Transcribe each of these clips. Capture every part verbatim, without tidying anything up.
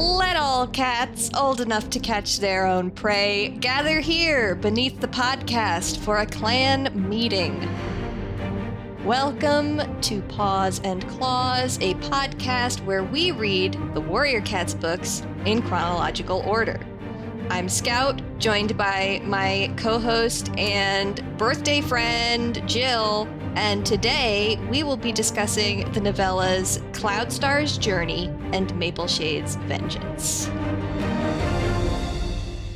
let all cats old enough to catch their own prey gather here beneath the podcast for a clan meeting. Welcome to Paws and Claws, a podcast where we read the Warrior Cats books in chronological order. I'm Scout, joined by my co-host and birthday friend, Jill, and today we will be discussing the novellas Cloudstar's Journey and Mapleshade's Vengeance.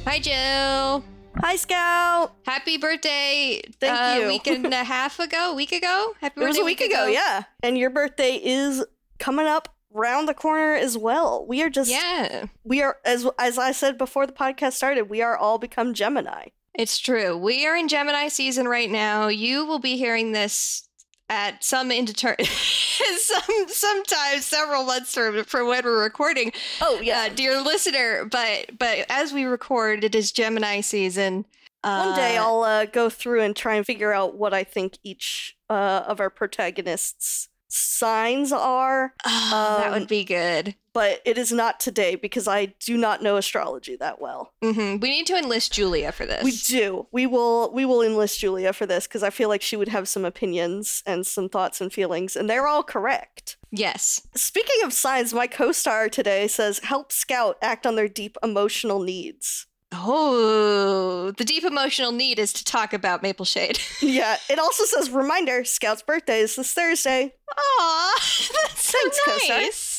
Hi, Jill! Hi, Scout! Happy birthday! Thank uh, you. A week and a half ago? Week ago? Happy birthday! It was a week, week ago, ago, yeah. And your birthday is coming up round the corner as well. We are just... Yeah. We are, as as I said before the podcast started, we are all become Gemini. It's true. We are in Gemini season right now. You will be hearing this at some indeterminate... some, sometimes several months from, from when we're recording. Oh, yeah. Uh, dear listener, but but as we record, it is Gemini season. Uh, One day I'll uh, go through and try and figure out what I think each uh, of our protagonists' signs are. Oh, um, that would be good. But it is not today because I do not know astrology that well. Mm-hmm. We need to enlist Julia for this. We do. We will we will enlist Julia for this because I feel like she would have some opinions and some thoughts and feelings, and they're all correct. Yes. Speaking of signs, my co-star today says, help Scout act on their deep emotional needs. Oh, the deep emotional need is to talk about Mapleshade. Yeah. It also says, reminder, Scout's birthday is this Thursday. Aw, that's so Thanks, nice. Co-star.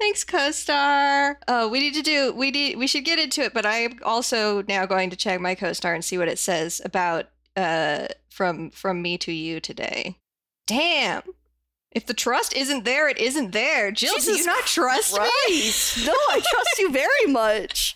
Thanks, co-star. Oh, we need to do, we need, we should get into it, but I'm also now going to check my co-star and see what it says about, uh, from, from me to you today. Damn. If the trust isn't there, it isn't there. Jill, Jesus do you not trust Christ. me? No, I trust you very much.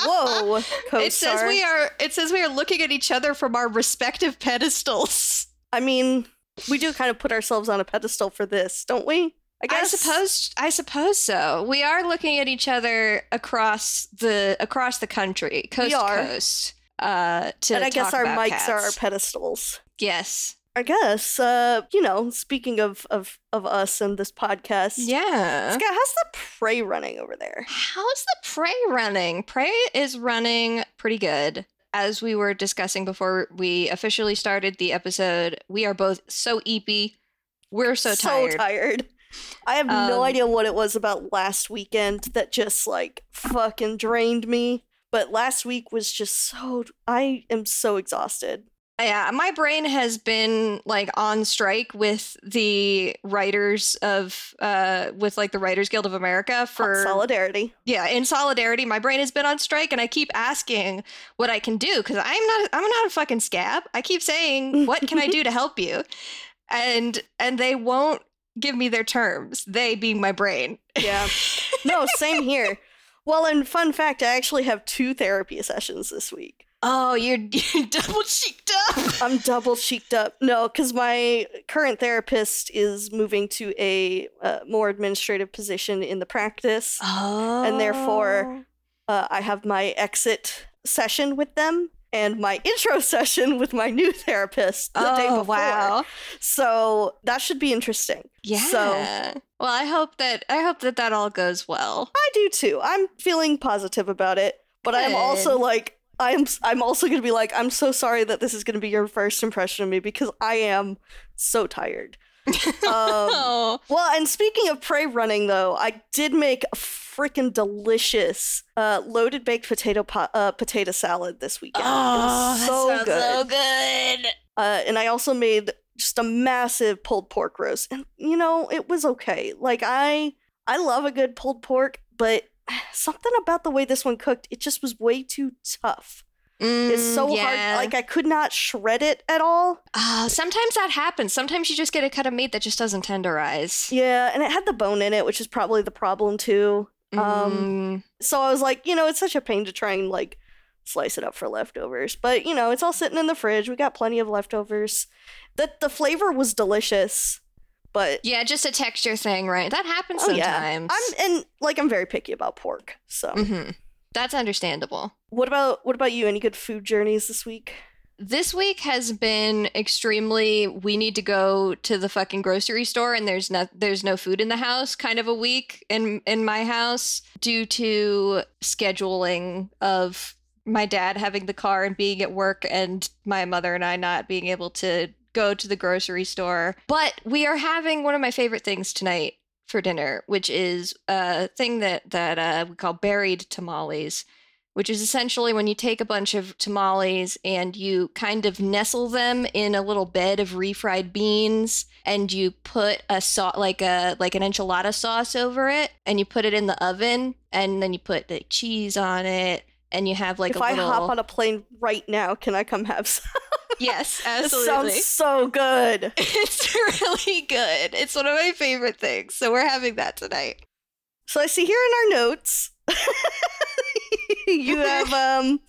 Whoa, co-star. It says we are, it says we are looking at each other from our respective pedestals. I mean, we do kind of put ourselves on a pedestal for this, don't we? I guess. I suppose I suppose so. We are looking at each other across the across the country, coast we are. to coast. Uh, to and I guess our mics cats. are our pedestals. Yes. I guess. Uh, you know, speaking of, of, of us and this podcast. Yeah. Scott, how's the prey running over there? How's the prey running? Prey is running pretty good. As we were discussing before we officially started the episode, we are both so eepy. We're so tired. So tired. I have no um, idea what it was about last weekend that just, like, fucking drained me. But last week was just so... I am so exhausted. Yeah, my brain has been, like, on strike with the writers of... Uh, with, like, the Writers Guild of America for... Solidarity. Yeah, in solidarity, my brain has been on strike, and I keep asking what I can do, because I'm not, I'm not a fucking scab. I keep saying, what can I do to help you? And And they won't... give me their terms, they being my brain. Yeah. No, same here. Well, and fun fact, I actually have two therapy sessions this week. Oh, you're, you're double cheeked up. I'm double cheeked up. No, because my current therapist is moving to a uh, more administrative position in the practice. Oh. And therefore, uh, I have my exit session with them. And my intro session with my new therapist the oh, day before. Wow. So that should be interesting. Yeah. So, well, I hope that I hope that that all goes well. I do too. I'm feeling positive about it, but I'm also like I'm I'm also going to be like I'm so sorry that this is going to be your first impression of me because I am so tired. um, oh. Well, and speaking of prey running, though, I did make a freaking delicious uh, loaded baked potato po- uh, potato salad this weekend. Oh, it was so that sounds good. so good. Uh, and I also made just a massive pulled pork roast, and you know it was okay. Like I, I love a good pulled pork, but something about the way this one cooked, it just was way too tough. Mm, it's so yeah. hard. Like, I could not shred it at all. Uh, sometimes that happens. Sometimes you just get a cut of meat that just doesn't tenderize. Yeah, and it had the bone in it, which is probably the problem, too. Mm. Um, so I was like, you know, it's such a pain to try and, like, slice it up for leftovers. But, you know, it's all sitting in the fridge. We got plenty of leftovers. The, the flavor was delicious, but... Yeah, just a texture thing, right? That happens oh, sometimes. Yeah. I'm, and, like, I'm very picky about pork, so... Mm-hmm. That's understandable. What about what about you? Any good food journeys this week? This week has been extremely, we need to go to the fucking grocery store and there's no, there's no food in the house kind of a week in, in my house due to scheduling of my dad having the car and being at work and my mother and I not being able to go to the grocery store. But we are having one of my favorite things tonight for dinner, which is a thing that, that uh, we call buried tamales, which is essentially when you take a bunch of tamales and you kind of nestle them in a little bed of refried beans and you put a so- like a like an enchilada sauce over it and you put it in the oven and then you put the cheese on it and you have like if a little... If I hop on a plane right now, can I come have some? Yes, absolutely. It sounds so good. It's really good. It's one of my favorite things. So we're having that tonight. So I see here in our notes... You have um,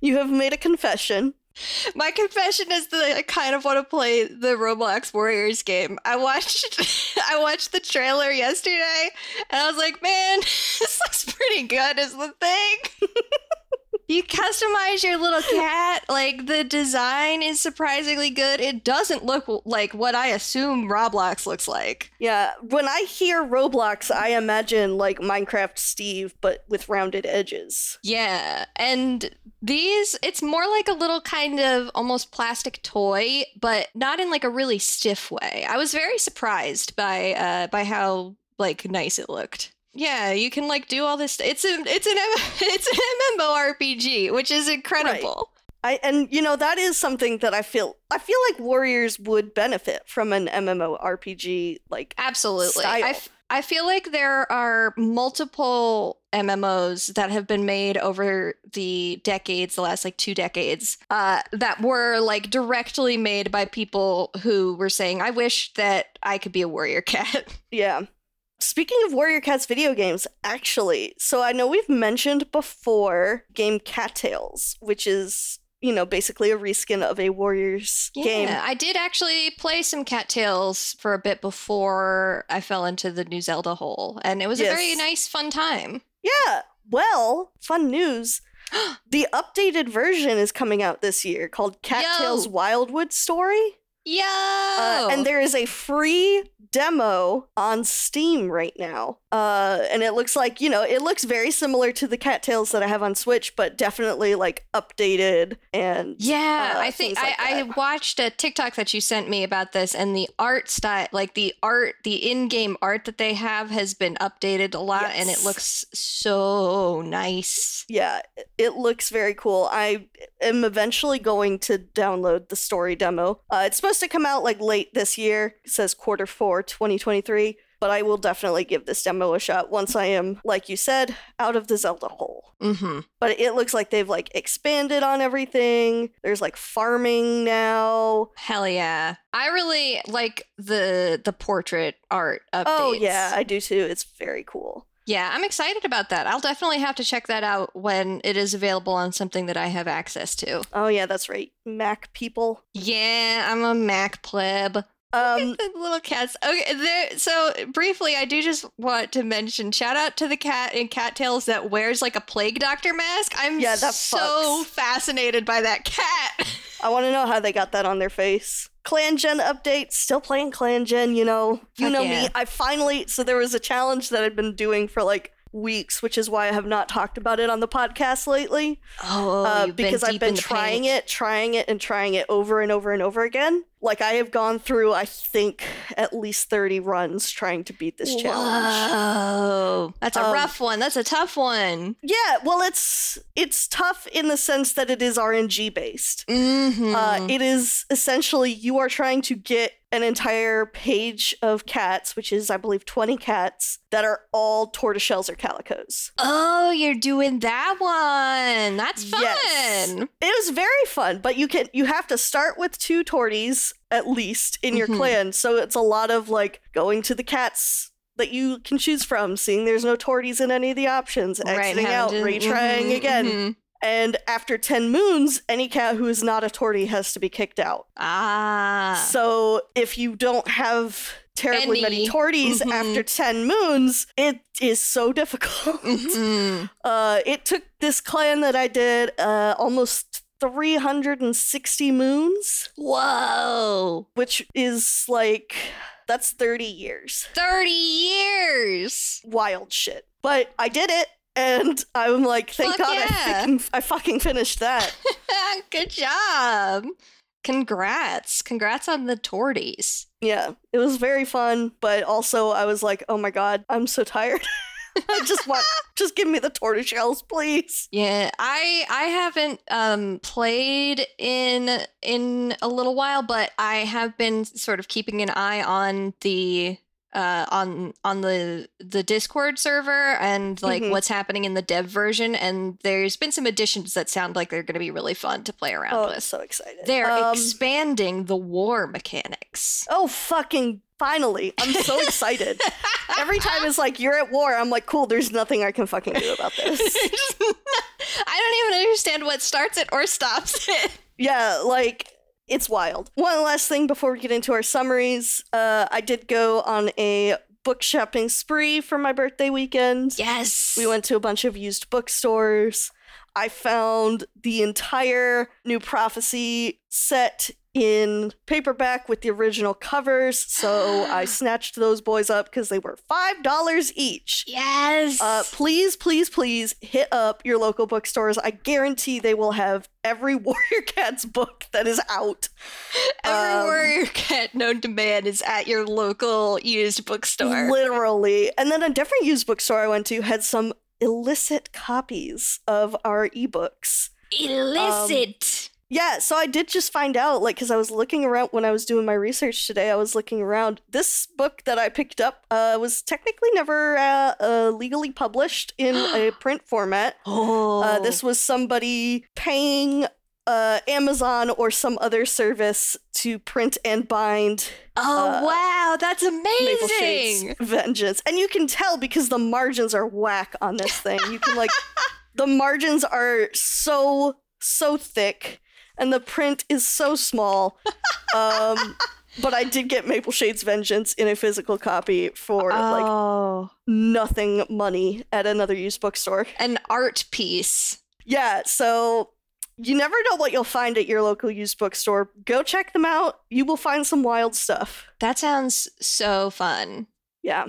you have made a confession. My confession is that I kind of want to play the Roblox Warriors game. I watched I watched the trailer yesterday, and I was like, man, this looks pretty good is the thing. You customize your little cat. Like, the design is surprisingly good. It doesn't look like what I assume Roblox looks like. Yeah, when I hear Roblox, I imagine, like, Minecraft Steve, but with rounded edges. Yeah, and these, it's more like a little kind of almost plastic toy, but not in, like, a really stiff way. I was very surprised by uh, by how, like, nice it looked. Yeah, you can like do all this. St- it's a, it's an it's an MMORPG, which is incredible. Right. I and you know that is something that I feel I feel like Warriors would benefit from an MMORPG like absolutely. Style. I f- I feel like there are multiple M M Os that have been made over the decades, the last like two decades, uh, that were like directly made by people who were saying, "I wish that I could be a warrior cat." Yeah. Speaking of Warrior Cats video games, actually, so I know we've mentioned before game Cattails, which is, you know, basically a reskin of a Warriors yeah, game. Yeah, I did actually play some Cattails for a bit before I fell into the new Zelda hole, and it was yes. a very nice, fun time. Yeah, well, fun news. The updated version is coming out this year called Cattails Yo. Wildwood Story. Yo! Uh, and there is a free demo on Steam right now. Uh, and it looks like, you know, it looks very similar to the Cattails that I have on Switch, but definitely like updated and yeah, uh, I think like I, I watched a TikTok that you sent me about this, and the art style, like the art, the in-game art that they have has been updated a lot, yes. and it looks so nice. Yeah, it looks very cool. I am eventually going to download the story demo. Uh, it's supposed to come out like late this year. It says quarter four, twenty twenty-three. But I will definitely give this demo a shot once I am, like you said, out of the Zelda hole. Mm-hmm. But it looks like they've, like, expanded on everything. There's, like, farming now. Hell yeah. I really like the the portrait art updates. Oh, yeah, I do too. It's very cool. Yeah, I'm excited about that. I'll definitely have to check that out when it is available on something that I have access to. Oh, yeah, that's right. Mac people. Yeah, I'm a Mac pleb. Um, the little cats. Okay, there, so briefly, I do just want to mention shout out to the cat in Cattails that wears like a plague doctor mask. I'm yeah, that so fucks. fascinated by that cat. I want to know how they got that on their face. Clan Gen update. Still playing Clan Gen, you know. You Heck know yeah. me. I finally. So there was a challenge that I'd been doing for like weeks, which is why I have not talked about it on the podcast lately. Oh, uh, you've because been deep I've been in the trying paint. it, trying it, and trying it over and over and over again. Like, I have gone through, I think, at least thirty runs trying to beat this challenge. Whoa. That's a um, rough one. That's a tough one. Yeah, well, it's it's tough in the sense that it is R N G-based. Mm-hmm. Uh, it is essentially you are trying to get an entire page of cats, which is, I believe, twenty cats, that are all tortoiseshells or calicos. Oh, you're doing that one. That's fun. Yes. It was very fun, but you can you have to start with two torties, at least in your mm-hmm. clan. So it's a lot of like going to the cats that you can choose from, seeing there's no torties in any of the options, exiting right, out, retrying mm-hmm, again. Mm-hmm. And after ten moons, any cat who is not a tortie has to be kicked out. Ah. So if you don't have terribly any. many torties mm-hmm. after ten moons, it is so difficult. Mm-hmm. Uh, it took this clan that I did uh, almost three hundred sixty moons. Whoa. Which is like, that's thirty years. thirty years! Wild shit. But I did it. And I'm like, thank Fuck God yeah. I, fucking, I fucking finished that. Good job. Congrats. Congrats on the torties. Yeah, it was very fun. But also I was like, oh my God, I'm so tired. I just want, just give me the tortoise shells, please. Yeah, I I haven't um, played in in a little while, but I have been sort of keeping an eye on the uh, on on the the Discord server and like mm-hmm. what's happening in the dev version. And there's been some additions that sound like they're going to be really fun to play around oh, with. Oh, so excited! They're um, expanding the war mechanics. Oh, fucking. Finally, I'm so excited. Every time it's like, you're at war, I'm like, cool, there's nothing I can fucking do about this. I don't even understand what starts it or stops it. Yeah, like, it's wild. One last thing before we get into our summaries. Uh, I did go on a book shopping spree for my birthday weekend. Yes! We went to a bunch of used bookstores. I found the entire New Prophecy set in paperback with the original covers, so I snatched those boys up because they were five dollars each. Yes. Uh, please, please, please hit up your local bookstores. I guarantee they will have every Warrior Cats book that is out. Every um, Warrior Cat known to man is at your local used bookstore. Literally. And then a different used bookstore I went to had some illicit copies of our ebooks. Illicit. Um, Yeah, so I did just find out, like, because I was looking around when I was doing my research today, I was looking around. This book that I picked up uh, was technically never uh, uh, legally published in a print format. Oh. Uh, this was somebody paying uh, Amazon or some other service to print and bind. Oh, uh, wow, that's amazing! Mapleshade's Vengeance. And you can tell because the margins are whack on this thing. You can, like, the margins are so, so thick. And the print is so small. Um, but I did get Mapleshade's Vengeance in a physical copy for oh. like nothing money at another used bookstore. An art piece. Yeah, so you never know what you'll find at your local used bookstore. Go check them out. You will find some wild stuff. That sounds so fun. Yeah.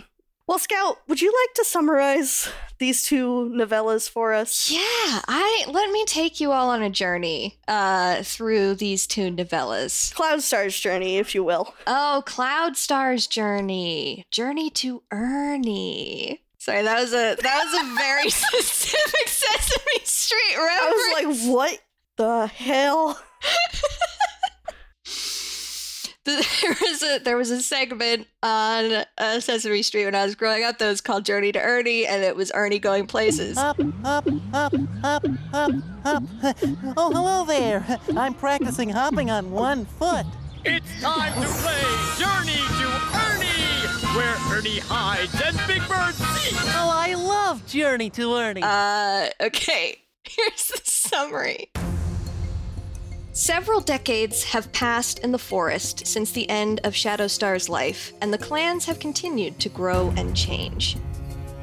Well, Scout, would you like to summarize these two novellas for us? Yeah, I let me take you all on a journey uh, through these two novellas. Cloudstar's Journey, if you will. Oh, Cloudstar's Journey. Journey to Ernie. Sorry, that was a that was a very specific Sesame Street reference. I was like, what the hell? There was a there was a segment on uh, Sesame Street when I was growing up that was called Journey to Ernie, and it was Ernie going places. Up, up, up, up, up, up. Oh, hello there. I'm practicing hopping on one foot. It's time to play Journey to Ernie, where Ernie hides and Big Bird seeks. Oh, I love Journey to Ernie. Uh, okay. Here's the summary. Several decades have passed in the forest since the end of Shadowstar's life, and the clans have continued to grow and change.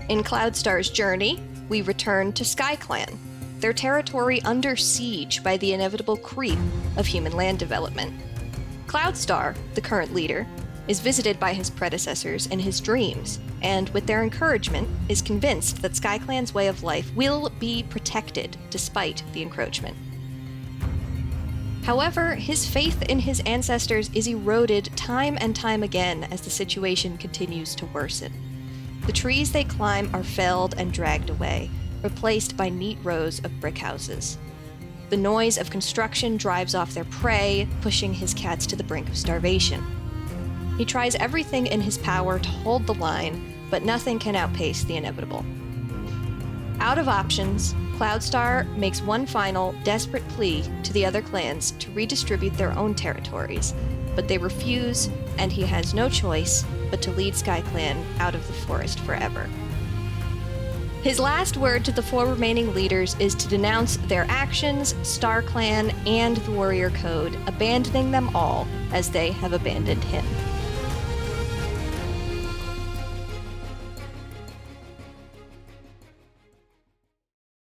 In Cloudstar's Journey, we return to SkyClan, their territory under siege by the inevitable creep of human land development. Cloudstar, the current leader, is visited by his predecessors in his dreams, and with their encouragement, is convinced that SkyClan's way of life will be protected despite the encroachment. However, his faith in his ancestors is eroded time and time again as the situation continues to worsen. The trees they climb are felled and dragged away, replaced by neat rows of brick houses. The noise of construction drives off their prey, pushing his cats to the brink of starvation. He tries everything in his power to hold the line, but nothing can outpace the inevitable. Out of options, Cloudstar makes one final, desperate plea to the other clans to redistribute their own territories, but they refuse, and he has no choice but to lead SkyClan out of the forest forever. His last word to the four remaining leaders is to denounce their actions, StarClan, and the Warrior Code, abandoning them all as they have abandoned him.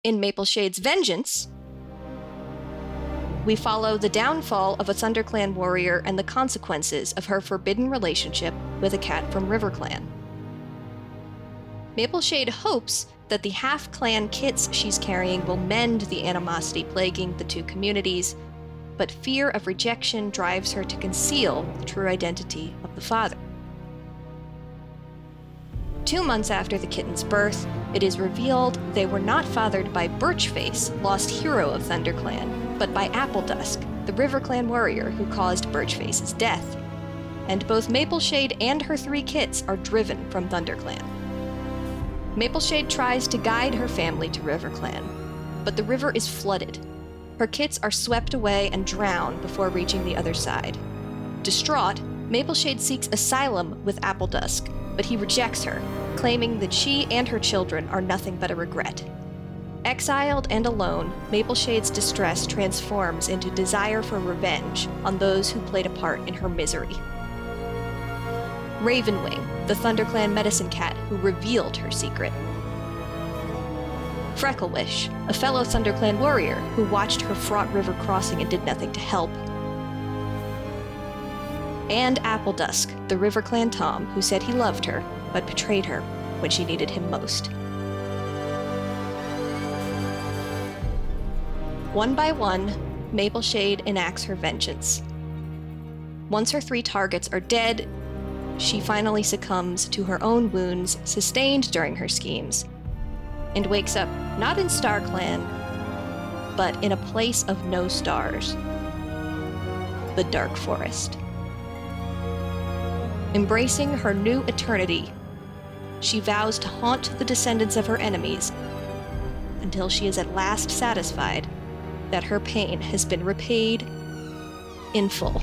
In Mapleshade's Vengeance, we follow the downfall of a ThunderClan warrior and the consequences of her forbidden relationship with a cat from RiverClan. Mapleshade hopes that the half-clan kits she's carrying will mend the animosity plaguing the two communities, but fear of rejection drives her to conceal the true identity of the father. Two months after the kitten's birth, it is revealed they were not fathered by Birchface, lost hero of ThunderClan, but by Appledusk, the RiverClan warrior who caused Birchface's death. And both Mapleshade and her three kits are driven from ThunderClan. Mapleshade tries to guide her family to RiverClan, but the river is flooded. Her kits are swept away and drown before reaching the other side. Distraught, Mapleshade seeks asylum with Appledusk, but he rejects her, claiming that she and her children are nothing but a regret. Exiled and alone, Mapleshade's distress transforms into desire for revenge on those who played a part in her misery. Ravenwing, the ThunderClan medicine cat who revealed her secret. Frecklewish, a fellow ThunderClan warrior who watched her fraught river crossing and did nothing to help. And Appledusk, the RiverClan Tom, who said he loved her, but betrayed her when she needed him most. One by one, Mapleshade enacts her vengeance. Once her three targets are dead, she finally succumbs to her own wounds sustained during her schemes, and wakes up not in StarClan, but in a place of no stars, the Dark Forest. Embracing her new eternity, she vows to haunt the descendants of her enemies until she is at last satisfied that her pain has been repaid in full.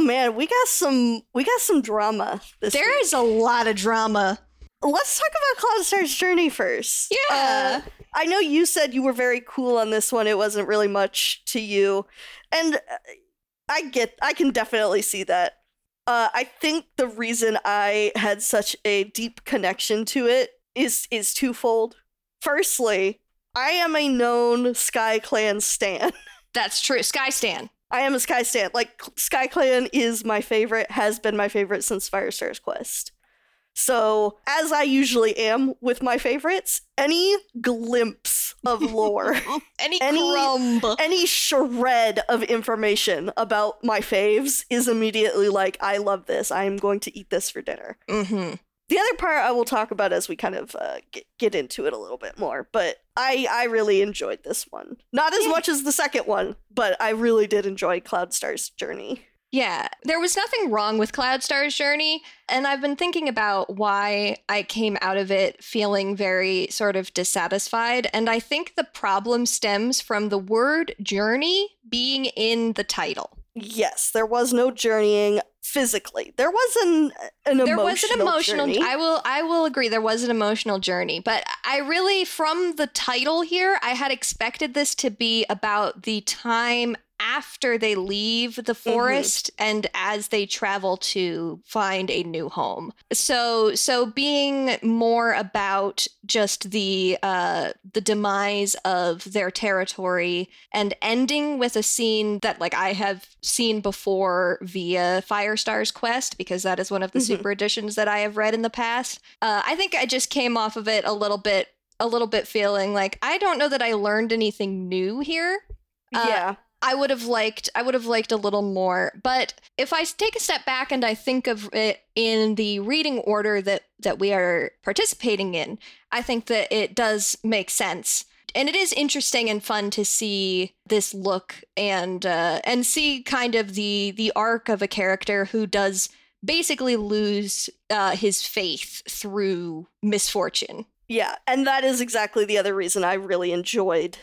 Man, we got some we got some drama this week. There is a lot of drama. Let's talk about Cloudstar's Journey first. Yeah. Uh, I know you said you were very cool on this one. It wasn't really much to you. And I get I can definitely see that. Uh, I think the reason I had such a deep connection to it is is twofold. Firstly, I am a known SkyClan stan. That's true. Sky stan. I am a Sky stan. Like, SkyClan is my favorite, has been my favorite since Firestar's Quest. So, as I usually am with my favorites, any glimpse of lore, any, any crumb, any shred of information about my faves is immediately like, I love this. I am going to eat this for dinner. Mm-hmm. The other part I will talk about as we kind of uh, get, get into it a little bit more, but I, I really enjoyed this one. Not as much as the second one, but I really did enjoy Cloudstar's Journey. Yeah, there was nothing wrong with Cloudstar's Journey, and I've been thinking about why I came out of it feeling very sort of dissatisfied, and I think the problem stems from the word journey being in the title. Yes, there was no journeying physically. There was an an there emotional was an emotional journey. I will I will agree there was an emotional journey, but I really, from the title here, I had expected this to be about the time after they leave the forest, mm-hmm. and as they travel to find a new home. So so being more about just the uh, the demise of their territory and ending with a scene that, like, I have seen before via Firestar's Quest, because that is one of the mm-hmm. super editions that I have read in the past. Uh, I think I just came off of it a little bit a little bit feeling like, I don't know that I learned anything new here. Uh, yeah. I would have liked I would have liked a little more. But if I take a step back and I think of it in the reading order that, that we are participating in, I think that it does make sense. And it is interesting and fun to see this look and uh, and see kind of the the arc of a character who does basically lose uh, his faith through misfortune. Yeah, and that is exactly the other reason I really enjoyed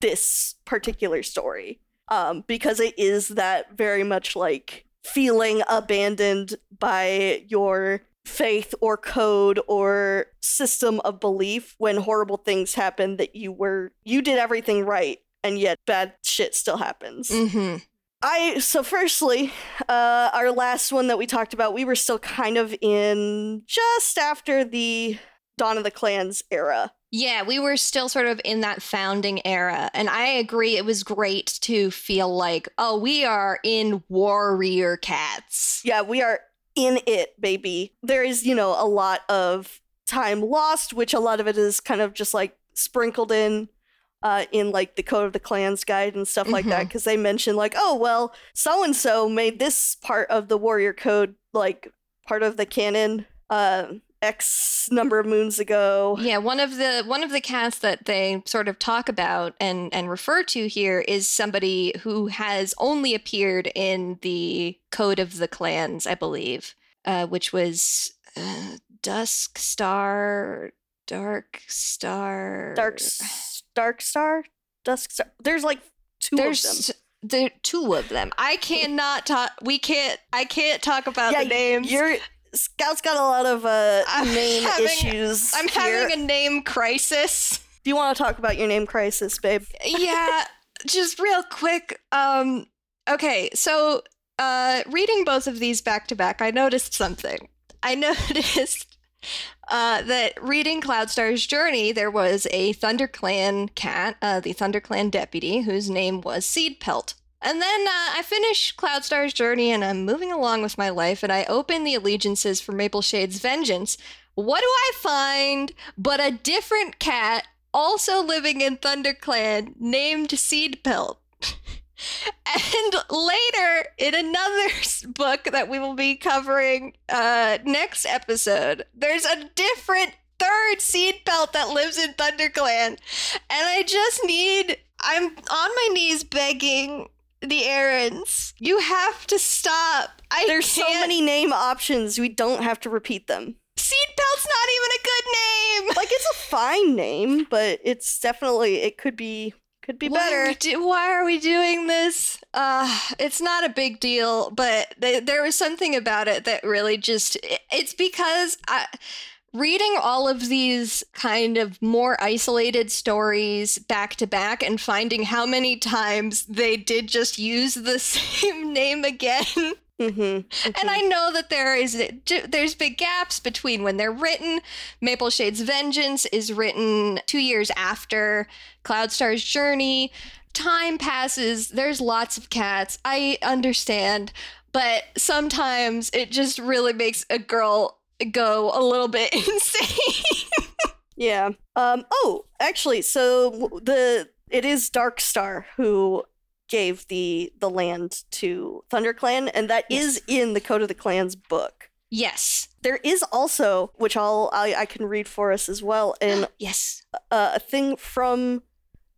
this particular story. Um, because it is that very much like feeling abandoned by your faith or code or system of belief when horrible things happen that you were, you did everything right and yet bad shit still happens. Mm-hmm. I, so firstly, uh, our last one that we talked about, we were still kind of in just after the Dawn of the Clans era. Yeah, we were still sort of in that founding era. And I agree, it was great to feel like, oh, we are in Warrior Cats. Yeah, we are in it, baby. There is, you know, a lot of time lost, which a lot of it is kind of just like sprinkled in. Uh, in like the Code of the Clans guide and stuff like mm-hmm. that, because they mention like, oh, well, so-and-so made this part of the Warrior Code, like part of the canon uh, X number of moons ago. Yeah, one of the one of the cats that they sort of talk about and, and refer to here is somebody who has only appeared in the Code of the Clans, I believe, uh, which was uh, Darkstar, Darkstar... Darks... Darkstar? Duskstar? There's like two There's of them. There are two of them. I cannot talk. We can't. I can't talk about yeah, the names. Your Scout's got a lot of uh, name having, issues. I'm here. having a name crisis. Do you want to talk about your name crisis, babe? Yeah, just real quick. Um, okay, so uh, reading both of these back to back, I noticed something. I noticed. Uh, that reading Cloudstar's Journey, there was a ThunderClan cat, uh, the ThunderClan deputy, whose name was Seedpelt. And then uh, I finish Cloudstar's Journey and I'm moving along with my life and I open the allegiances for Mapleshade's Vengeance. What do I find but a different cat also living in ThunderClan named Seedpelt? And later, in another book that we will be covering uh, next episode, there's a different third Seedpelt that lives in ThunderClan. And I just need, I'm on my knees begging the Erins, you have to stop. I There's can't. so many name options, we don't have to repeat them. Seedpelt's not even a good name! Like, it's a fine name, but it's definitely, it could be... Could be better. Why are we, do- why are we doing this? Uh, it's not a big deal, but th- there was something about it that really just... It's because I, reading all of these kind of more isolated stories back to back and finding how many times they did just use the same name again... Mm-hmm. Mm-hmm. And I know that there is there's big gaps between when they're written. Mapleshade's Vengeance is written two years after Cloudstar's Journey. Time passes. There's lots of cats. I understand, but sometimes it just really makes a girl go a little bit insane. Yeah. Um. Oh, actually, so the it is Darkstar who. gave the the land to ThunderClan, and that yes. is in the Code of the Clans book. Yes. There is also, which I'll, I I can read for us as well, and yes. uh, a thing from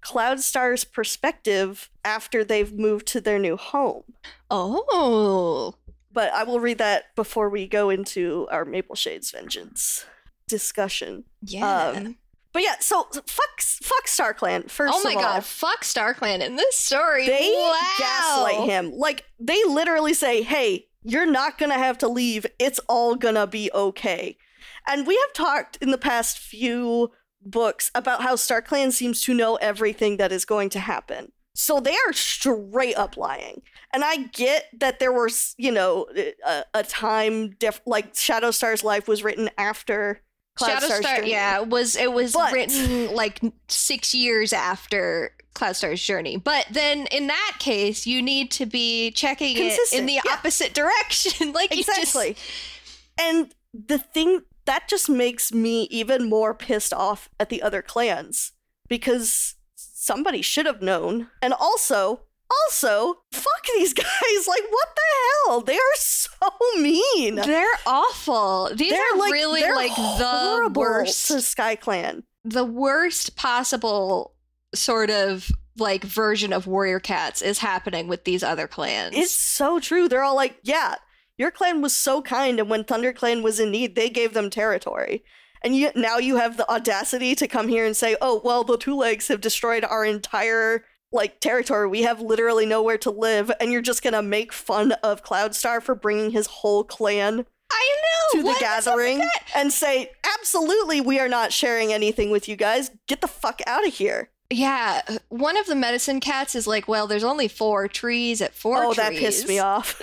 Cloudstar's perspective after they've moved to their new home. Oh. But I will read that before we go into our Mapleshade's Vengeance discussion. Yeah. Um, But yeah, so fuck, fuck StarClan, first of all. Oh my god, fuck StarClan in this story. They wow. gaslight him. Like, they literally say, hey, you're not gonna have to leave. It's all gonna be okay. And we have talked in the past few books about how StarClan seems to know everything that is going to happen. So they are straight up lying. And I get that there was, you know, a, a time, diff- like Shadowstar's Life was written after... Cloudstar's, yeah, it was it was but, written like six years after Cloudstar's Journey. But then in that case, you need to be checking it in the yeah. opposite direction, like exactly. You just... And the thing that just makes me even more pissed off at the other clans because somebody should have known. And also, also, fuck these guys! Like, what the hell? They are so mean. They're awful. These they're are like, really like the worst to SkyClan. The worst possible sort of like version of Warrior Cats is happening with these other clans. It's so true. They're all like, yeah, your clan was so kind, and when ThunderClan was in need, they gave them territory. And you, now you have the audacity to come here and say, oh, well, the two legs have destroyed our entire like territory, we have literally nowhere to live, and you're just gonna make fun of Cloudstar for bringing his whole clan I know. To what? The gathering and say, absolutely, we are not sharing anything with you guys. Get the fuck out of here. Yeah. One of the medicine cats is like, well, there's only four trees at four oh, trees. Oh, that pissed me off.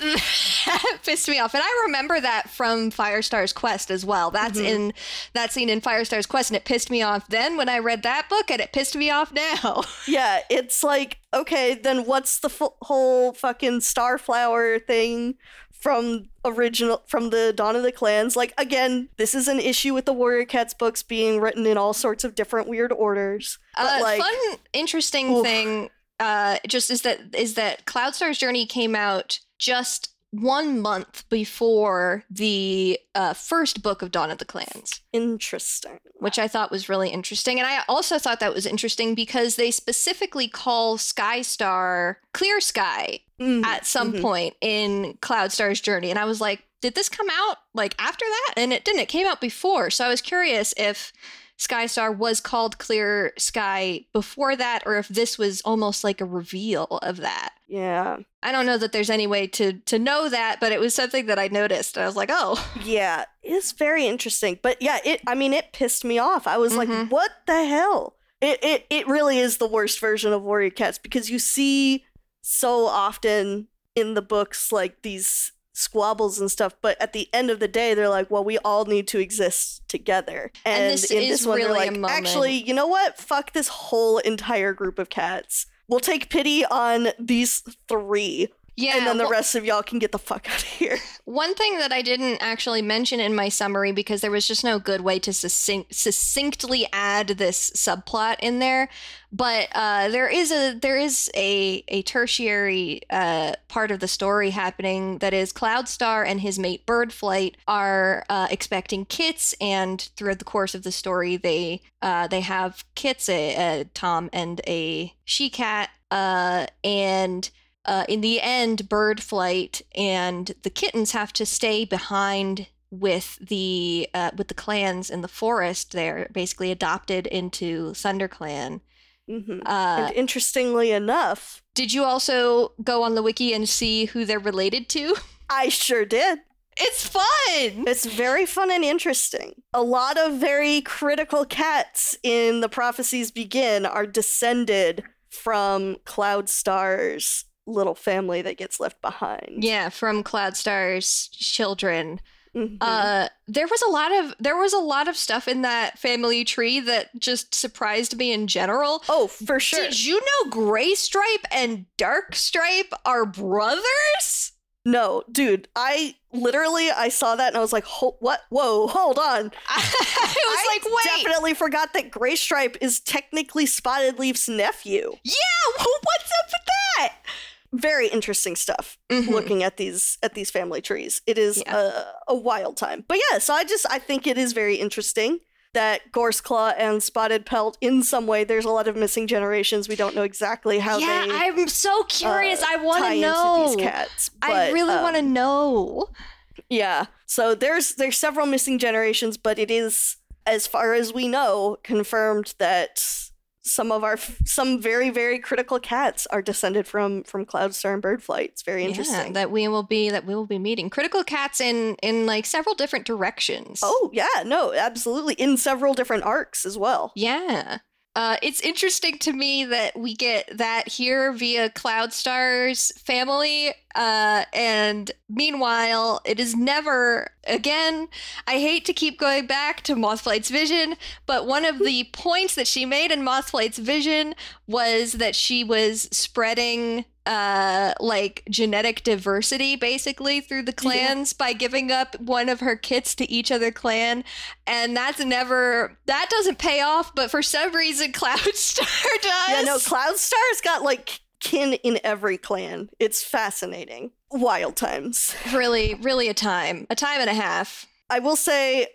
That pissed me off. And I remember that from Firestar's Quest as well. That's mm-hmm. in that scene in Firestar's Quest. And it pissed me off then when I read that book, and it pissed me off now. Yeah. It's like, okay, then what's the f- whole fucking starflower thing from original from the Dawn of the Clans? Like, again, this is an issue with the Warrior Cats books being written in all sorts of different weird orders. But uh, like, fun, interesting oof. thing uh, just is that is that Cloudstar's Journey came out just one month before the uh, first book of Dawn of the Clans. Interesting. Which I thought was really interesting. And I also thought that was interesting because they specifically call SkyStar Clear Sky mm-hmm. at some mm-hmm. point in Cloudstar's Journey. And I was like, did this come out like after that? And it didn't. It came out before. So I was curious if SkyStar was called Clear Sky before that, or if this was almost like a reveal of that. Yeah. I don't know that there's any way to to know that, but it was something that I noticed. I was like, oh. Yeah, it's very interesting. But yeah, it. I mean, it pissed me off. I was mm-hmm. like, what the hell? It, it, it really is the worst version of Warrior Cats, because you see so often in the books, like, these squabbles and stuff, but at the end of the day they're like, well, we all need to exist together, and, and this in is this one, really they're like, actually, you know what, fuck this whole entire group of cats, we'll take pity on these three. Yeah, and then the well, rest of y'all can get the fuck out of here. One thing that I didn't actually mention in my summary, because there was just no good way to succinct, succinctly add this subplot in there, but uh, there is a there is a a tertiary uh, part of the story happening, that is Cloudstar and his mate Birdflight are uh, expecting kits, and throughout the course of the story, they uh, they have kits, a, a Tom and a she-cat, uh, and. Uh, in the end, Birdflight and the kittens have to stay behind with the uh, with the clans in the forest. They're basically adopted into ThunderClan. Mm-hmm. Uh, and interestingly enough, did you also go on the wiki and see who they're related to? I sure did. It's fun. It's very fun and interesting. A lot of very critical cats in The Prophecies Begin are descended from Cloudstar's little family that gets left behind. Yeah, from Cloudstar's children. Mm-hmm. Uh, there was a lot of there was a lot of stuff in that family tree that just surprised me in general. Oh, for sure. Did you know Gray Stripe and Dark Stripe are brothers? No, dude, I literally, I saw that and I was like, Ho- what? Whoa, hold on. I was I like, wait. I definitely forgot that Gray Stripe is technically Spotted Leaf's nephew. Yeah, what's up with that? Very interesting stuff. Mm-hmm. Looking at these at these family trees, it is yeah. a, a wild time. But yeah, so I just I think it is very interesting that Gorseclaw and Spotted Pelt, in some way, there's a lot of missing generations. We don't know exactly how. Yeah, they, I'm so curious. Uh, I want to know these cats. But, I really um, want to know. Yeah, so there's there's several missing generations, but it is, as far as we know, confirmed that some of our some very, very critical cats are descended from from Cloudstar and Birdflight. It's very interesting. Yeah, that we will be that we will be meeting critical cats in in like several different directions. Oh yeah, no, absolutely, in several different arcs as well. Yeah, uh, it's interesting to me that we get that here via Cloudstar's family, uh, and meanwhile it is never again. I hate to keep going back to Mothflight's vision, but one of the points that she made in Mothflight's vision was that she was spreading uh, like genetic diversity basically through the clans yeah. by giving up one of her kits to each other clan. And that's never, that doesn't pay off, but for some reason Cloudstar does. Yeah, no, Cloudstar's got like kin in every clan. It's fascinating. Wild times. Really, really a time. A time and a half. I will say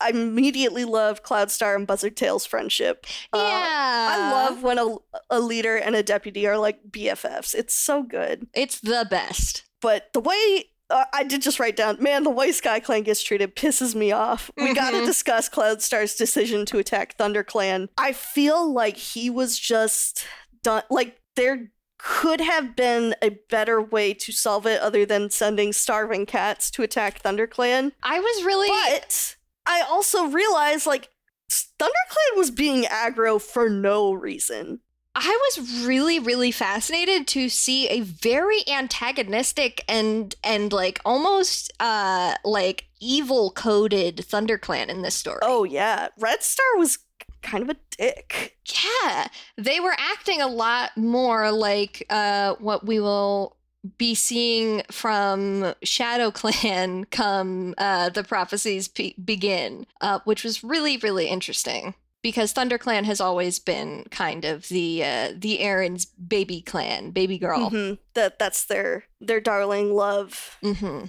I immediately love Cloudstar and Buzzardtail's friendship. Yeah. Uh, I love when a, a leader and a deputy are like B F Fs. It's so good. It's the best. But the way uh, I did just write down, man, the way SkyClan gets treated pisses me off. We mm-hmm. gotta discuss Cloudstar's decision to attack ThunderClan. I feel like he was just done. Like, they're could have been a better way to solve it other than sending starving cats to attack ThunderClan. I was really... But I also realized, like, ThunderClan was being aggro for no reason. I was really, really fascinated to see a very antagonistic and, and like, almost, uh, like, evil-coded ThunderClan in this story. Oh, yeah. Red Star was kind of a dick. Yeah. They were acting a lot more like uh, what we will be seeing from ShadowClan come uh, The Prophecies P- Begin, uh, which was really, really interesting. Because ThunderClan has always been kind of the uh, the Erin's baby clan, baby girl. Mm-hmm. That that's their their darling love. Mm-hmm.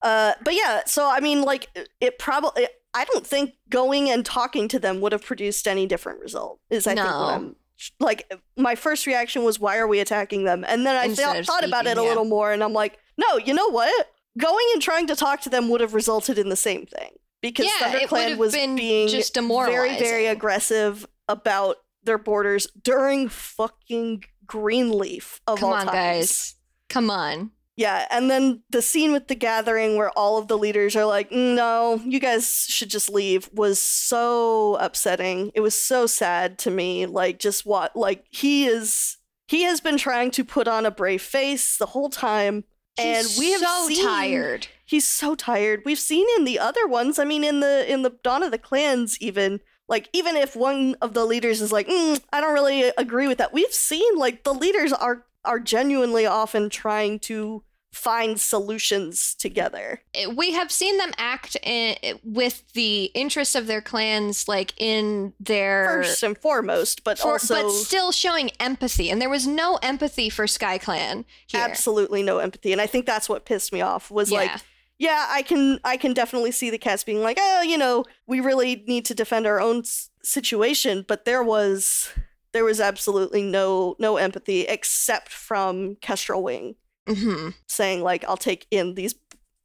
Uh, but yeah, so I mean, like it probably. I don't think going and talking to them would have produced any different result. Is I no. think what I'm like. My first reaction was, "Why are we attacking them?" And then I th- thought speaking, about it a yeah. little more, and I'm like, "No, you know what? Going and trying to talk to them would have resulted in the same thing." Because yeah, ThunderClan was being just very, very aggressive about their borders during fucking Greenleaf of all times. Come on, guys. Come on. Yeah, and then the scene with the gathering where all of the leaders are like, no, you guys should just leave, was so upsetting. It was so sad to me. Like, just what? Like, he is... He has been trying to put on a brave face the whole time. And he's we have so seen, tired. He's so tired. We've seen in the other ones. I mean, in the in the Dawn of the Clans, even like even if one of the leaders is like, mm, I don't really agree with that. We've seen like the leaders are are genuinely often trying to find solutions together. We have seen them act in, with the interests of their clans, like in their first and foremost, but for, also but still showing empathy. And there was no empathy for SkyClan here. Absolutely no empathy. And I think that's what pissed me off was yeah. like, yeah, I can I can definitely see the cats being like, oh, you know, we really need to defend our own s- situation. But there was there was absolutely no no empathy except from Kestrel Wing. Mm-hmm. Saying like I'll take in these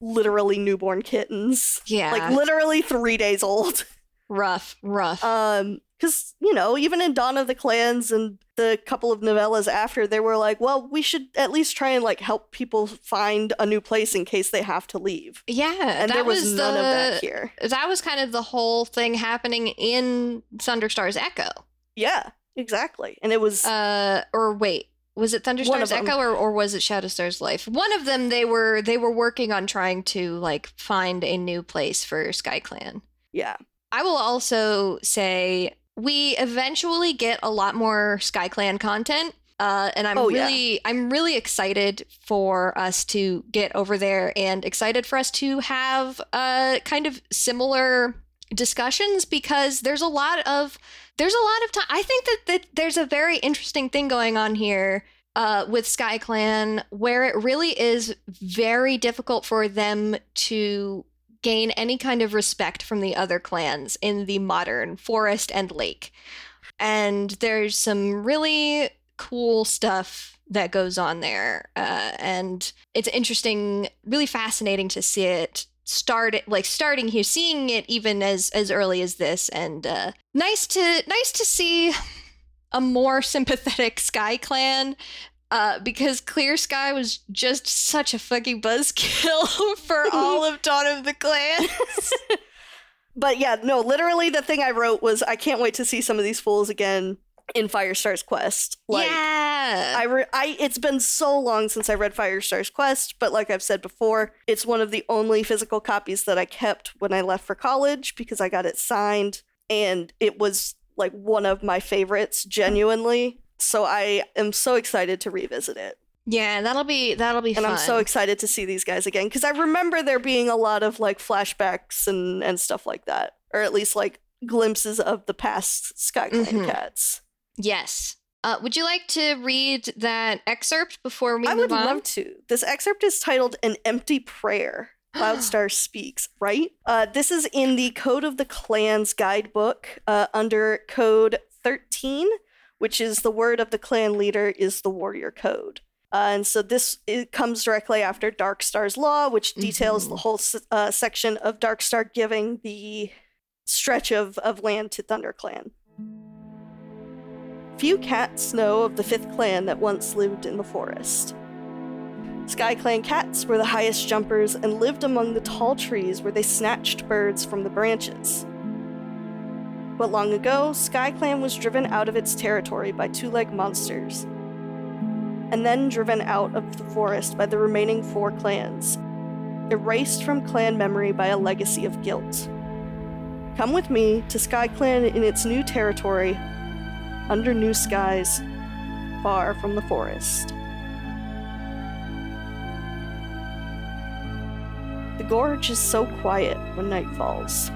literally newborn kittens, yeah, like literally three days old. Rough, rough. Um, because you know, even in Dawn of the Clans and the couple of novellas after, they were like, well, we should at least try and like help people find a new place in case they have to leave. Yeah, and there was, was none the, of that here. That was kind of the whole thing happening in Thunderstar's Echo. Yeah, exactly, and it was. Uh, or wait. Was it Thunderstar's Echo or, or was it Shadowstar's Life? One of them, they were they were working on trying to like find a new place for SkyClan. Yeah. I will also say we eventually get a lot more SkyClan content, uh, and I'm oh, really yeah. I'm really excited for us to get over there and excited for us to have uh, kind of similar discussions because there's a lot of. There's a lot of time. I think that, that there's a very interesting thing going on here uh, with SkyClan where it really is very difficult for them to gain any kind of respect from the other clans in the modern forest and lake. And there's some really cool stuff that goes on there. Uh, and it's interesting, really fascinating to see it. Start like starting here, seeing it even as as early as this, and uh, nice to nice to see a more sympathetic SkyClan uh, because Clear Sky was just such a fucking buzzkill for all of Dawn of the Clans. But yeah, no, literally the thing I wrote was I can't wait to see some of these fools again in Firestar's Quest. Like, yeah, I, re- I it's been so long since I read Firestar's Quest, but like I've said before, it's one of the only physical copies that I kept when I left for college because I got it signed, and it was like one of my favorites, genuinely. So I am so excited to revisit it. Yeah, that'll be that'll be. And fun. I'm so excited to see these guys again because I remember there being a lot of like flashbacks and and stuff like that, or at least like glimpses of the past SkyClan mm-hmm. cats. Yes. Uh, would you like to read that excerpt before we I move on? I would love to. This excerpt is titled An Empty Prayer, Cloudstar Speaks, right? Uh, this is in the Code of the Clans guidebook uh, under Code thirteen, which is the word of the clan leader is the warrior code. Uh, and so this it comes directly after Darkstar's Law, which details mm-hmm. the whole uh, section of Darkstar giving the stretch of, of land to ThunderClan. few cats know of the fifth clan that once lived in the forest. SkyClan cats were the highest jumpers and lived among the tall trees where they snatched birds from the branches. But long ago, SkyClan was driven out of its territory by two-legged monsters, and then driven out of the forest by the remaining four clans, erased from clan memory by a legacy of guilt. Come with me to SkyClan in its new territory, under new skies, far from the forest. The gorge is so quiet when night falls.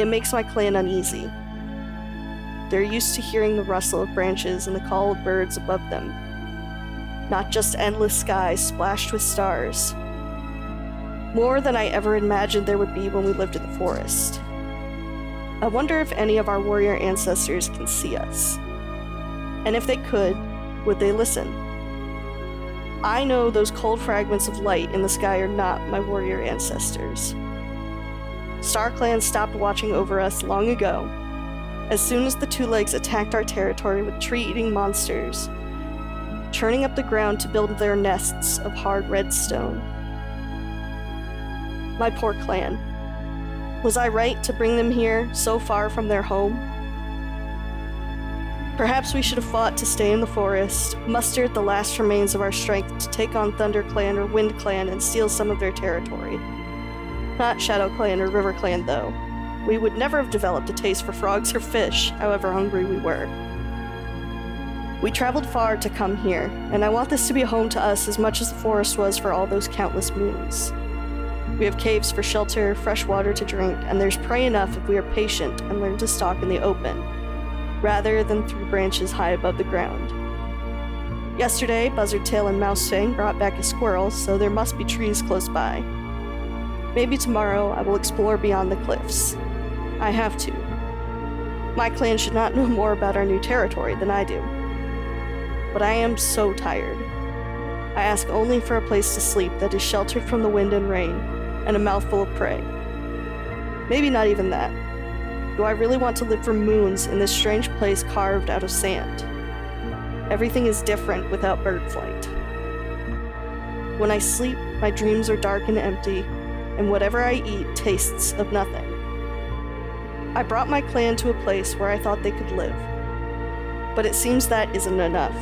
It makes my clan uneasy. They're used to hearing the rustle of branches and the call of birds above them. Not just endless skies splashed with stars. More than I ever imagined there would be when we lived in the forest. I wonder if any of our warrior ancestors can see us. And if they could, would they listen? I know those cold fragments of light in the sky are not my warrior ancestors. StarClan stopped watching over us long ago. As soon as the two legs attacked our territory with tree-eating monsters, churning up the ground to build their nests of hard red stone. My poor clan. Was I right to bring them here, so far from their home? Perhaps we should have fought to stay in the forest, mustered the last remains of our strength to take on ThunderClan or WindClan and steal some of their territory. Not ShadowClan or RiverClan, though. We would never have developed a taste for frogs or fish, however hungry we were. We traveled far to come here, and I want this to be home to us as much as the forest was for all those countless moons. We have caves for shelter, fresh water to drink, and there's prey enough if we are patient and learn to stalk in the open, rather than through branches high above the ground. Yesterday, Buzzardtail and Mousefang brought back a squirrel, so there must be trees close by. Maybe tomorrow I will explore beyond the cliffs. I have to. My clan should not know more about our new territory than I do. But I am so tired. I ask only for a place to sleep that is sheltered from the wind and rain, and a mouthful of prey. Maybe not even that. Do I really want to live for moons in this strange place carved out of sand? Everything is different without Birdflight. When I sleep, my dreams are dark and empty, and whatever I eat tastes of nothing. I brought my clan to a place where I thought they could live, but it seems that isn't enough.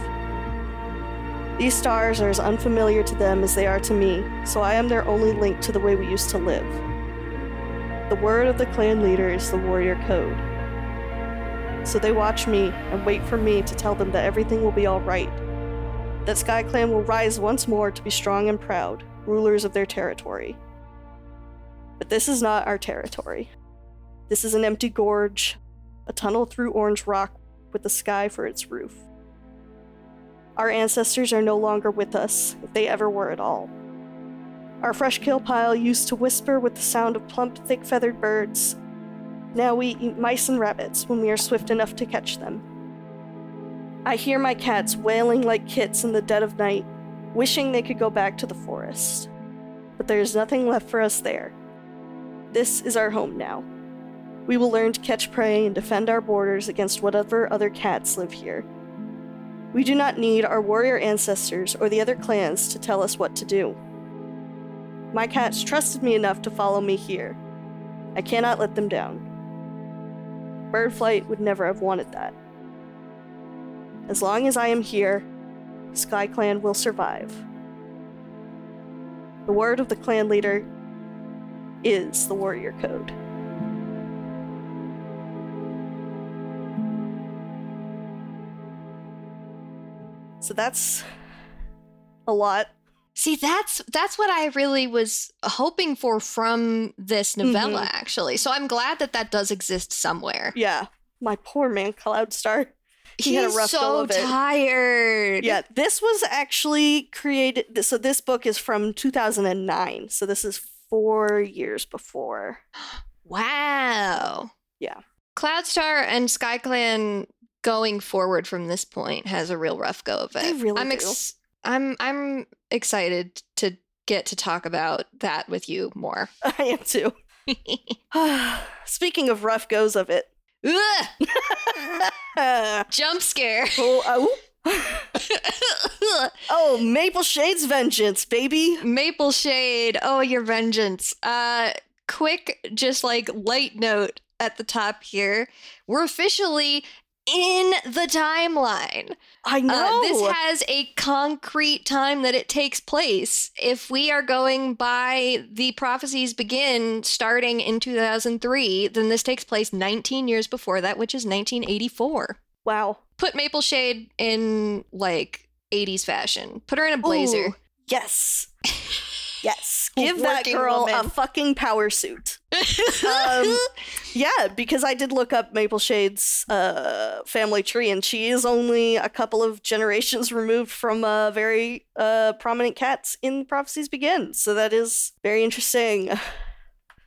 These stars are as unfamiliar to them as they are to me, so I am their only link to the way we used to live. The word of the clan leader is the warrior code. So they watch me and wait for me to tell them that everything will be all right, that SkyClan will rise once more to be strong and proud, rulers of their territory. But this is not our territory. This is an empty gorge, a tunnel through orange rock with the sky for its roof. Our ancestors are no longer with us, if they ever were at all. Our fresh kill pile used to whisper with the sound of plump, thick-feathered birds. Now we eat mice and rabbits when we are swift enough to catch them. I hear my cats wailing like kits in the dead of night, wishing they could go back to the forest. But there is nothing left for us there. This is our home now. We will learn to catch prey and defend our borders against whatever other cats live here. We do not need our warrior ancestors or the other clans to tell us what to do. My cats trusted me enough to follow me here. I cannot let them down. Birdflight would never have wanted that. As long as I am here, SkyClan will survive. The word of the clan leader is the warrior code. So that's a lot. See, that's that's what I really was hoping for from this novella, mm-hmm. actually. So I'm glad that that does exist somewhere. Yeah. My poor man, Cloudstar. He He's had a rough so go of it. Tired. Yeah, this was actually created. So this book is from two thousand nine. So this is four years before. Wow. Yeah. Cloudstar and SkyClan going forward from this point has a real rough go of it. They really I'm ex- do. I'm I'm excited to get to talk about that with you more. I am too. Speaking of rough goes of it. Jump scare. Oh, oh. Oh, Mapleshade's Vengeance, baby. Mapleshade. Oh, your vengeance. Uh, quick, just like light note at the top here. We're officially in the timeline. I know. Uh, this has a concrete time that it takes place. If we are going by The Prophecies Begin starting in two thousand three, then this takes place nineteen years before that, which is nineteen eighty-four. Wow. Put Mapleshade in, like, eighties fashion. Put her in a blazer. Ooh, yes. Yes. Give that girl woman. a fucking power suit. um, yeah, because I did look up Mapleshade's uh, family tree, and she is only a couple of generations removed from uh, very uh, prominent cats in The Prophecies Begin. So that is very interesting.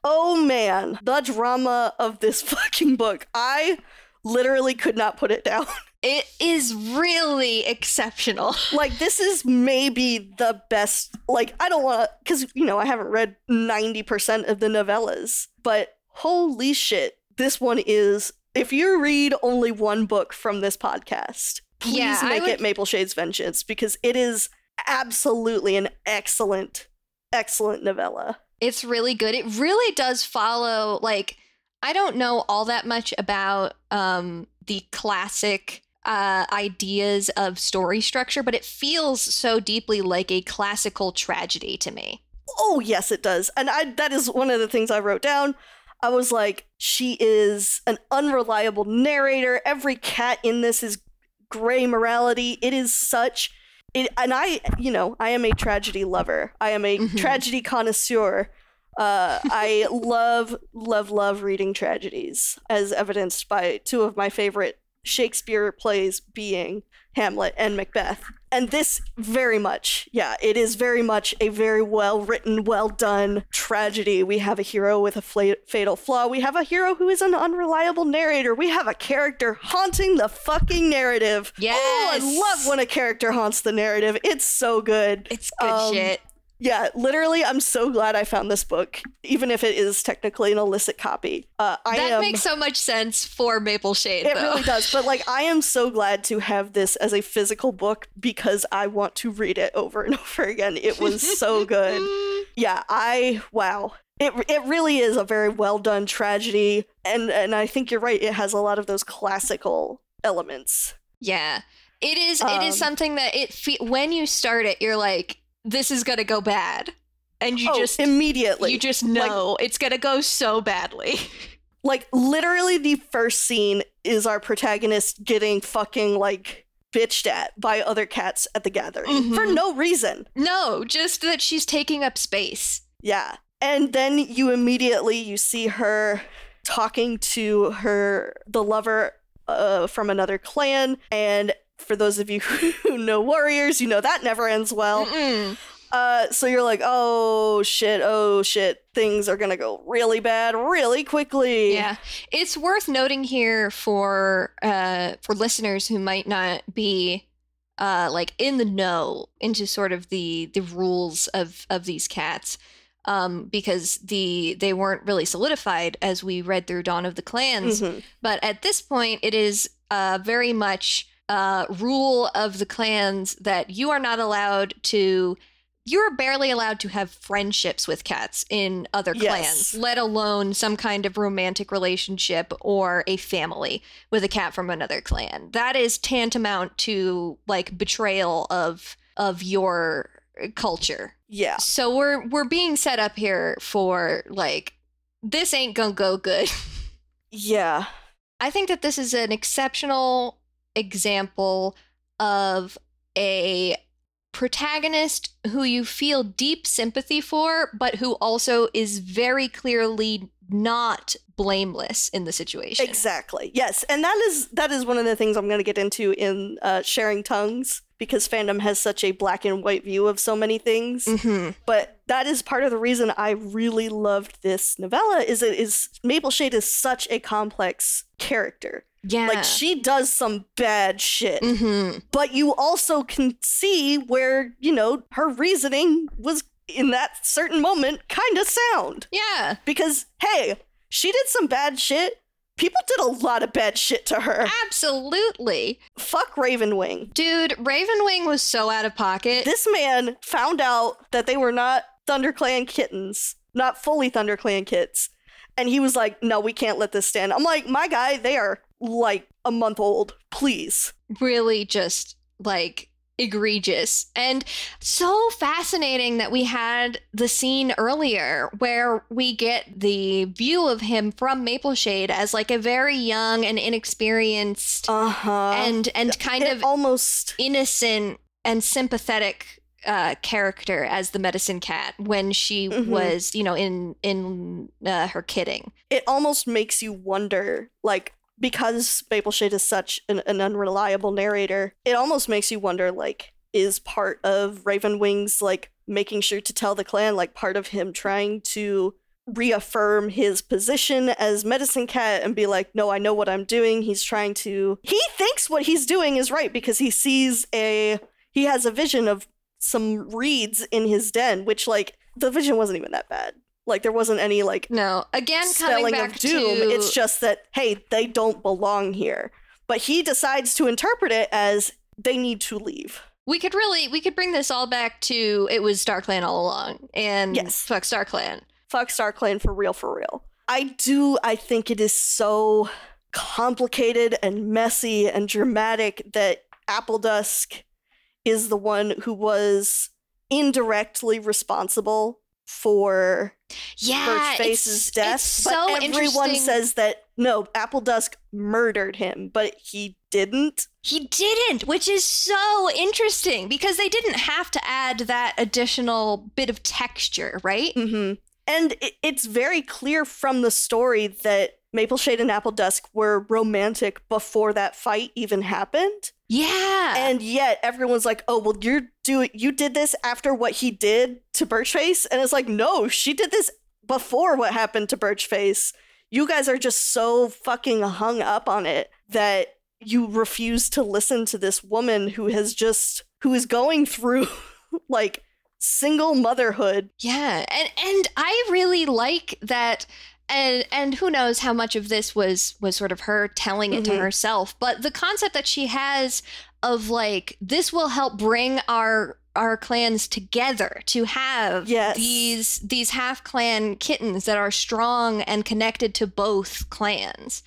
Oh, man. The drama of this fucking book. I literally could not put it down. It is really exceptional. Like, this is maybe the best, like, I don't want to, because, you know, I haven't read ninety percent of the novellas, but holy shit, this one is, if you read only one book from this podcast, please yeah, make would... it Mapleshade's Vengeance, because it is absolutely an excellent, excellent novella. It's really good. It really does follow, like, I don't know all that much about um, the classic uh, ideas of story structure, but it feels so deeply like a classical tragedy to me. Oh, yes, it does. And I, that is one of the things I wrote down. I was like, she is an unreliable narrator. Every cat in this is gray morality. It is such... It, and I, you know, I am a tragedy lover. I am a mm-hmm. tragedy connoisseur. Uh, I love, love, love reading tragedies, as evidenced by two of my favorite Shakespeare plays being Hamlet and Macbeth. And this very much, yeah, it is very much a very well-written, well-done tragedy. We have a hero with a fl- fatal flaw. We have a hero who is an unreliable narrator. We have a character haunting the fucking narrative. Yes. Oh, I love when a character haunts the narrative. It's so good. It's good um, shit. Yeah, literally, I'm so glad I found this book, even if it is technically an illicit copy. Uh, I that am, makes so much sense for Mapleshade, It though. really does, but like, I am so glad to have this as a physical book because I want to read it over and over again. It was so good. Yeah, I, wow. It it really is a very well-done tragedy, and, and I think you're right, it has a lot of those classical elements. Yeah, it is, um, it is something that it fe- when you start it, you're like... This is gonna go bad, and you oh, just immediately you just know like, it's gonna go so badly. Like literally, the first scene is our protagonist getting fucking like bitched at by other cats at the gathering mm-hmm. for no reason. No, just that she's taking up space. Yeah, and then you immediately you see her talking to her the lover uh, from another clan and. For those of you who know Warriors, you know that never ends well. Uh, so you're like, oh, shit, oh, shit. Things are going to go really bad really quickly. Yeah. It's worth noting here for uh, for listeners who might not be uh, like in the know into sort of the the rules of, of these cats. Um, because the they weren't really solidified as we read through Dawn of the Clans. Mm-hmm. But at this point, it is uh, very much... Uh, rule of the clans that you are not allowed to, you're barely allowed to have friendships with cats in other clans, yes. let alone some kind of romantic relationship or a family with a cat from another clan. That is tantamount to like betrayal of of your culture. Yeah. So we're we're being set up here for like this ain't gonna go good. Yeah. I think that this is an exceptional example of a protagonist who you feel deep sympathy for, but who also is very clearly not blameless in the situation. Exactly. Yes. And that is that is one of the things I'm going to get into in uh, Sharing Tongues, because fandom has such a black and white view of so many things. Mm-hmm. But that is part of the reason I really loved this novella, is it is Mapleshade is such a complex character. Yeah. Like, she does some bad shit. Mm-hmm. But you also can see where, you know, her reasoning was, in that certain moment, kind of sound. Yeah. Because, hey, she did some bad shit, people did a lot of bad shit to her. Absolutely. Fuck Ravenwing. Dude, Ravenwing was so out of pocket. This man found out that they were not ThunderClan kittens, not fully ThunderClan kids. And he was like, no, we can't let this stand. I'm like, my guy, they are like a month old. Please. Really just like egregious. And so fascinating that we had the scene earlier where we get the view of him from Mapleshade as like a very young and inexperienced uh-huh. and and kind it of almost innocent and sympathetic Uh, character as the medicine cat when she mm-hmm. was, you know, in in uh, her kidding. It almost makes you wonder, like, because Mapleshade is such an, an unreliable narrator, it almost makes you wonder, like, is part of Ravenwing's, like, making sure to tell the clan, like, part of him trying to reaffirm his position as medicine cat and be like, no, I know what I'm doing. He's trying to... He thinks what he's doing is right because he sees a... He has a vision of some reeds in his den, which, like, the vision wasn't even that bad. Like, there wasn't any, like, no, again, spelling of doom. To... It's just that, hey, they don't belong here. But he decides to interpret it as they need to leave. We could really, we could bring this all back to it was StarClan all along. And yes. Fuck StarClan. Fuck StarClan for real, for real. I do, I think it is so complicated and messy and dramatic that Appledusk is the one who was indirectly responsible for yeah, Birchface's death. It's but so everyone says that, no, Appledusk murdered him, but he didn't. He didn't, which is so interesting, because they didn't have to add that additional bit of texture, right? Mm-hmm. And it, it's very clear from the story that Mapleshade and Appledusk were romantic before that fight even happened. Yeah. And yet everyone's like, oh, well, you're doing, you did this after what he did to Birchface. And it's like, no, she did this before what happened to Birchface. You guys are just so fucking hung up on it that you refuse to listen to this woman who has just, who is going through like single motherhood. Yeah. And, and I really like that. And and who knows how much of this was was sort of her telling it mm-hmm. to herself. But the concept that she has of like, this will help bring our our clans together to have yes. these these half clan kittens that are strong and connected to both clans.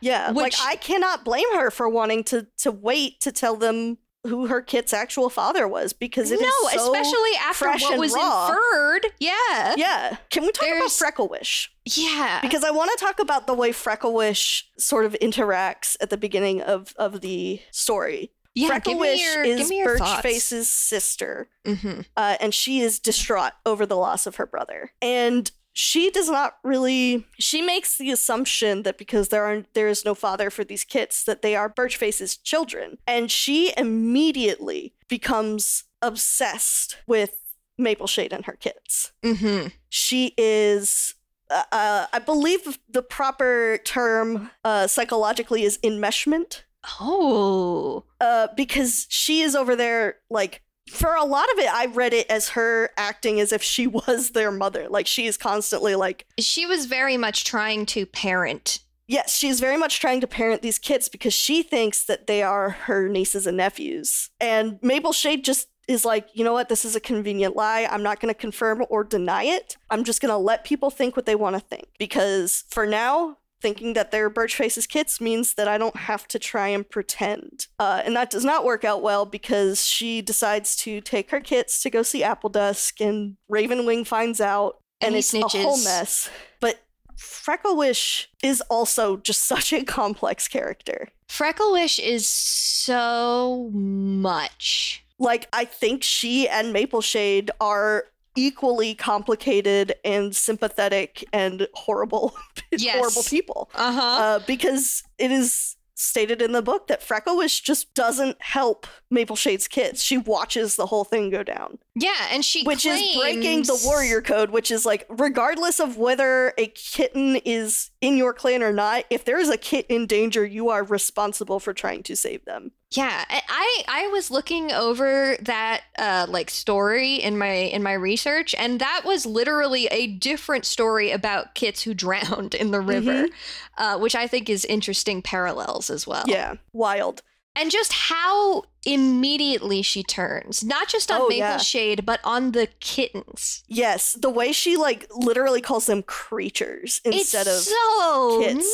Yeah, which, like, I cannot blame her for wanting to to wait to tell them who her kit's actual father was, because it no, is so no, especially after what was raw. Inferred. Yeah. Yeah. Can we talk There's... about Frecklewish? Yeah. Because I want to talk about the way Frecklewish sort of interacts at the beginning of, of the story. Yeah, Frecklewish your, is Birchface's sister, mm-hmm. uh, and she is distraught over the loss of her brother. And she does not really... She makes the assumption that because there are there is no father for these kits, that they are Birchface's children. And she immediately becomes obsessed with Mapleshade and her kits. Mm-hmm. She is... Uh, I believe the proper term uh, psychologically is enmeshment. Oh. Uh, because she is over there, like... For a lot of it, I read it as her acting as if she was their mother. Like, she is constantly, like... She was very much trying to parent. Yes, she's very much trying to parent these kids because she thinks that they are her nieces and nephews. And Mapleshade just is like, you know what? This is a convenient lie. I'm not going to confirm or deny it. I'm just going to let people think what they want to think. Because for now... thinking that they're Birchface's kits means that I don't have to try and pretend. Uh, and that does not work out well because she decides to take her kits to go see Appledusk, and Ravenwing finds out, and, and it's snitches. A whole mess. But Frecklewish is also just such a complex character. Frecklewish is so much. Like, I think she and Mapleshade are... equally complicated and sympathetic and horrible, yes. horrible people. Uh-huh. Uh, because it is stated in the book that Frecklewish just doesn't help Mapleshade's kids. She watches the whole thing go down. Yeah, and she Which claims... is breaking the warrior code, which is like, regardless of whether a kitten is in your clan or not, if there is a kitten in danger, you are responsible for trying to save them. Yeah, I I was looking over that uh, like story in my in my research, and that was literally a different story about kits who drowned in the river, mm-hmm. uh, which I think is interesting parallels as well. Yeah, wild. And just how immediately she turns, not just on oh, Mapleshade, yeah. but on the kittens. Yes, the way she like literally calls them creatures instead it's of so kids.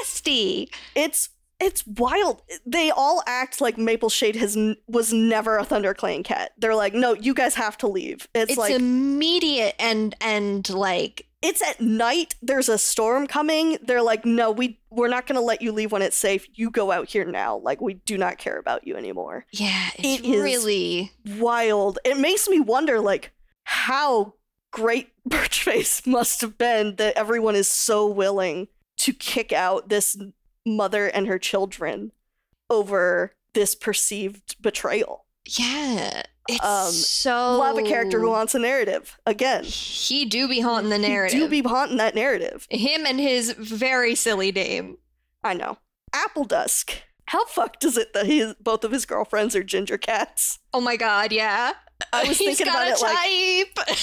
Nasty. It's it's wild. They all act like Mapleshade has n- was never a ThunderClan cat. They're like, no, you guys have to leave. It's, it's like immediate and and like. It's at night, there's a storm coming, they're like, no, we, we're not going to let you leave when it's safe, you go out here now, like, we do not care about you anymore. Yeah, it's it really... wild. It makes me wonder, like, how great Birchface must have been that everyone is so willing to kick out this mother and her children over this perceived betrayal. Yeah. It's um, so... love a character who haunts a narrative. Again. He do be haunting the narrative. He do be haunting that narrative. Him and his very silly name. I know. Appledusk. How fucked is it that his, both of his girlfriends are ginger cats? Oh my god, yeah. I was He's thinking about it type. like...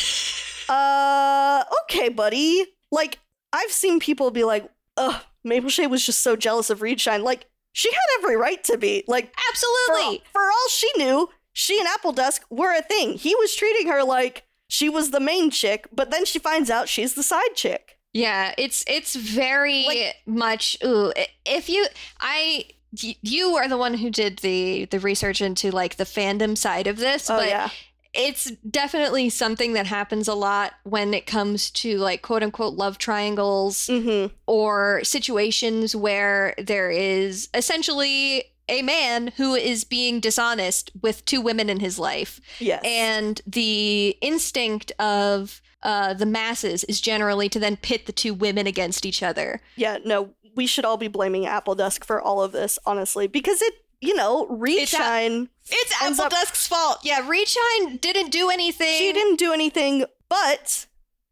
uh, okay, buddy. Like, I've seen people be like, ugh, Mapleshade was just so jealous of Reedshine. Like, she had every right to be. Like, absolutely. For, for all she knew... she and Appledusk were a thing. He was treating her like she was the main chick, but then she finds out she's the side chick. Yeah, it's it's very like, much. Ooh, if you, I, you are the one who did the the research into like the fandom side of this, oh, but yeah. It's definitely something that happens a lot when it comes to like quote unquote love triangles mm-hmm. or situations where there is essentially a man who is being dishonest with two women in his life. Yes. And the instinct of uh, the masses is generally to then pit the two women against each other. Yeah, no, we should all be blaming Appledusk for all of this, honestly, because it, you know, Reedshine... It's, a- it's Appledusk's fault. Yeah, Reedshine didn't do anything. She didn't do anything, but...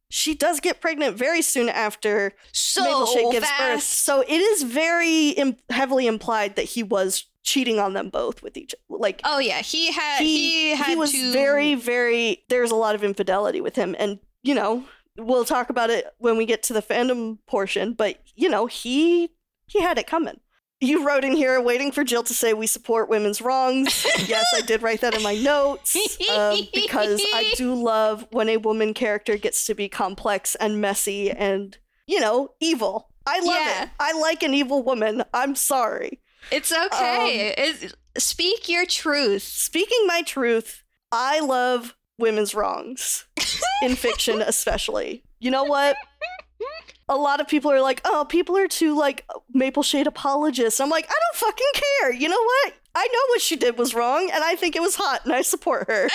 she does get pregnant very soon after so Mapleshade gives fast. birth, so it is very Im- heavily implied that he was cheating on them both with each. Like, oh yeah, he had he, he had he was to... very very. There's a lot of infidelity with him, and you know we'll talk about it when we get to the fandom portion. But you know he he had it coming. You wrote in here waiting for Jill to say we support women's wrongs. Yes, I did write that in my notes um, because I do love when a woman character gets to be complex and messy and, you know, evil. I love yeah. it. I like an evil woman. I'm sorry. It's okay. Um, it's, speak your truth. Speaking my truth, I love women's wrongs in fiction, especially. You know what? A lot of people are like, oh, people are too, like, Mapleshade apologists. I'm like, I don't fucking care. You know what? I know what she did was wrong, and I think it was hot, and I support her.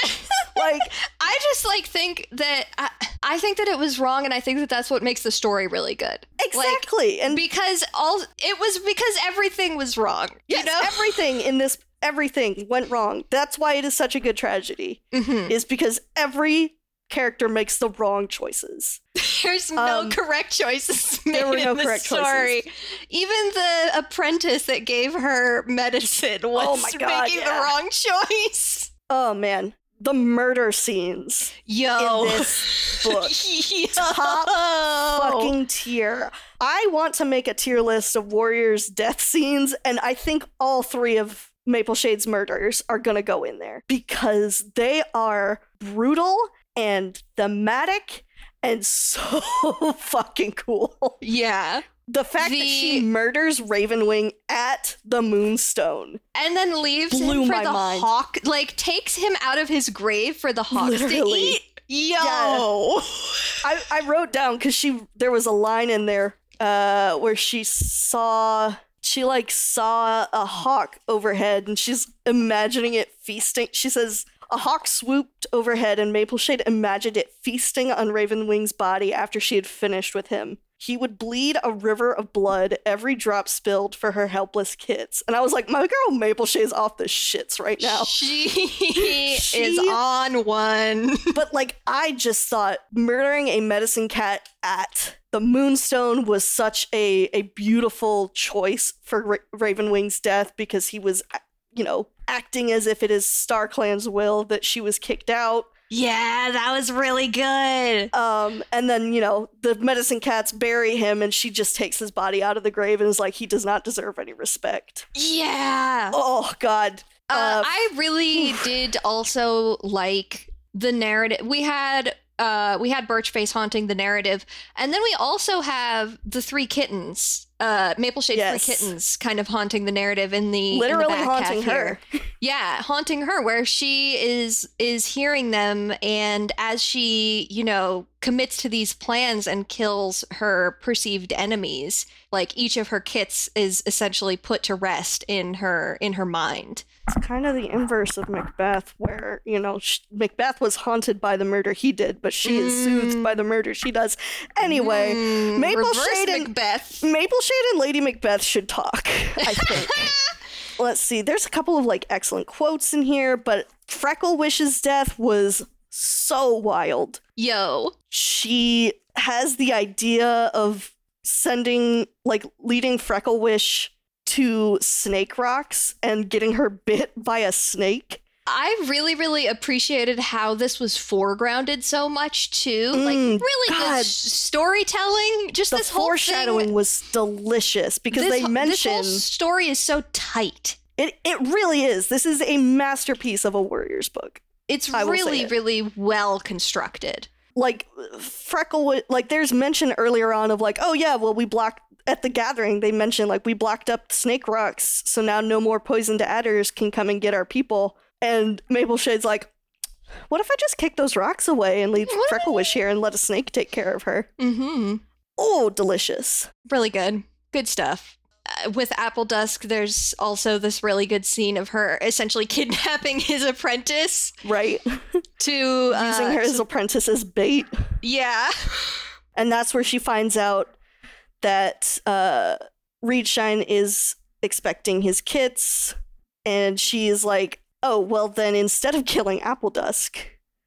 Like, I just, like, think that... I, I think that it was wrong, and I think that that's what makes the story really good. Exactly. Like, and because all... It was because everything was wrong. Yes, you know? everything in this... Everything went wrong. That's why it is such a good tragedy. Mm-hmm. Is because every... character makes the wrong choices. There's no um, correct choices made there were no in the correct story. Choices. Even the apprentice that gave her medicine was oh my God, making yeah. the wrong choice. Oh man, the murder scenes Yo. in this book. Yo. Top fucking tier. I want to make a tier list of Warriors' death scenes, and I think all three of Mapleshade's murders are gonna go in there because they are brutal and thematic and so fucking cool. Yeah. The fact the... that she murders Ravenwing at the Moonstone. And then leaves him for the mind. hawk. Like, takes him out of his grave for the hawks Literally. to eat. Yo! Yeah. I, I wrote down, because she there was a line in there uh, where she saw... She, like, saw a hawk overhead, and she's imagining it feasting. She says... A hawk swooped overhead, and Mapleshade imagined it feasting on Ravenwing's body after she had finished with him. He would bleed a river of blood, every drop spilled for her helpless kids. And I was like, my girl Mapleshade's off the shits right now. She, she is on one. But like, I just thought murdering a medicine cat at the Moonstone was such a, a beautiful choice for Ra- Ravenwing's death, because he was, you know, acting as if it is StarClan's will that she was kicked out. Yeah, that was really good. Um, and then, you know, the medicine cats bury him and she just takes his body out of the grave and is like, he does not deserve any respect. Yeah. Oh, God. Uh, uh, I really oof. did also like the narrative. We had uh, we had Birchface haunting the narrative. And then we also have the three kittens, uh, Mapleshade yes. three kittens kind of haunting the narrative in the literally in the back haunting half her. Here. Yeah, haunting her, where she is is hearing them, and as she, you know, commits to these plans and kills her perceived enemies, like each of her kits is essentially put to rest in her in her mind. It's kind of the inverse of Macbeth, where, you know, she, Macbeth was haunted by the murder he did, but she mm. is soothed by the murder she does. Anyway, mm. Mapleshade and Macbeth. Mapleshade and Lady Macbeth should talk, I think. Let's see. There's a couple of like excellent quotes in here, but Frecklewish's death was so wild. Yo. She has the idea of sending, like, leading Frecklewish to Snake Rocks and getting her bit by a snake. I really, really appreciated how this was foregrounded so much, too. Mm, like, really God. good storytelling. Just the this whole foreshadowing thing was delicious, because this, they mentioned... This whole story is so tight. It it really is. This is a masterpiece of a Warriors book. It's I really, it. really well constructed. Like, Freckle... Like, there's mention earlier on of, like, oh, yeah, well, we blocked... At the gathering, they mentioned, like, we blocked up Snake Rocks, so now no more poisoned adders can come and get our people. And Mapleshade's like, what if I just kick those rocks away and leave Frecklewish here and let a snake take care of her? Mm-hmm. Oh, delicious. Really good. Good stuff. Uh, with Appledusk, there's also this really good scene of her essentially kidnapping his apprentice. Right. to uh, Using her as to... apprentice as bait. Yeah. And that's where she finds out that uh, Reedshine is expecting his kits. And she's like, oh, well, then instead of killing Appledusk,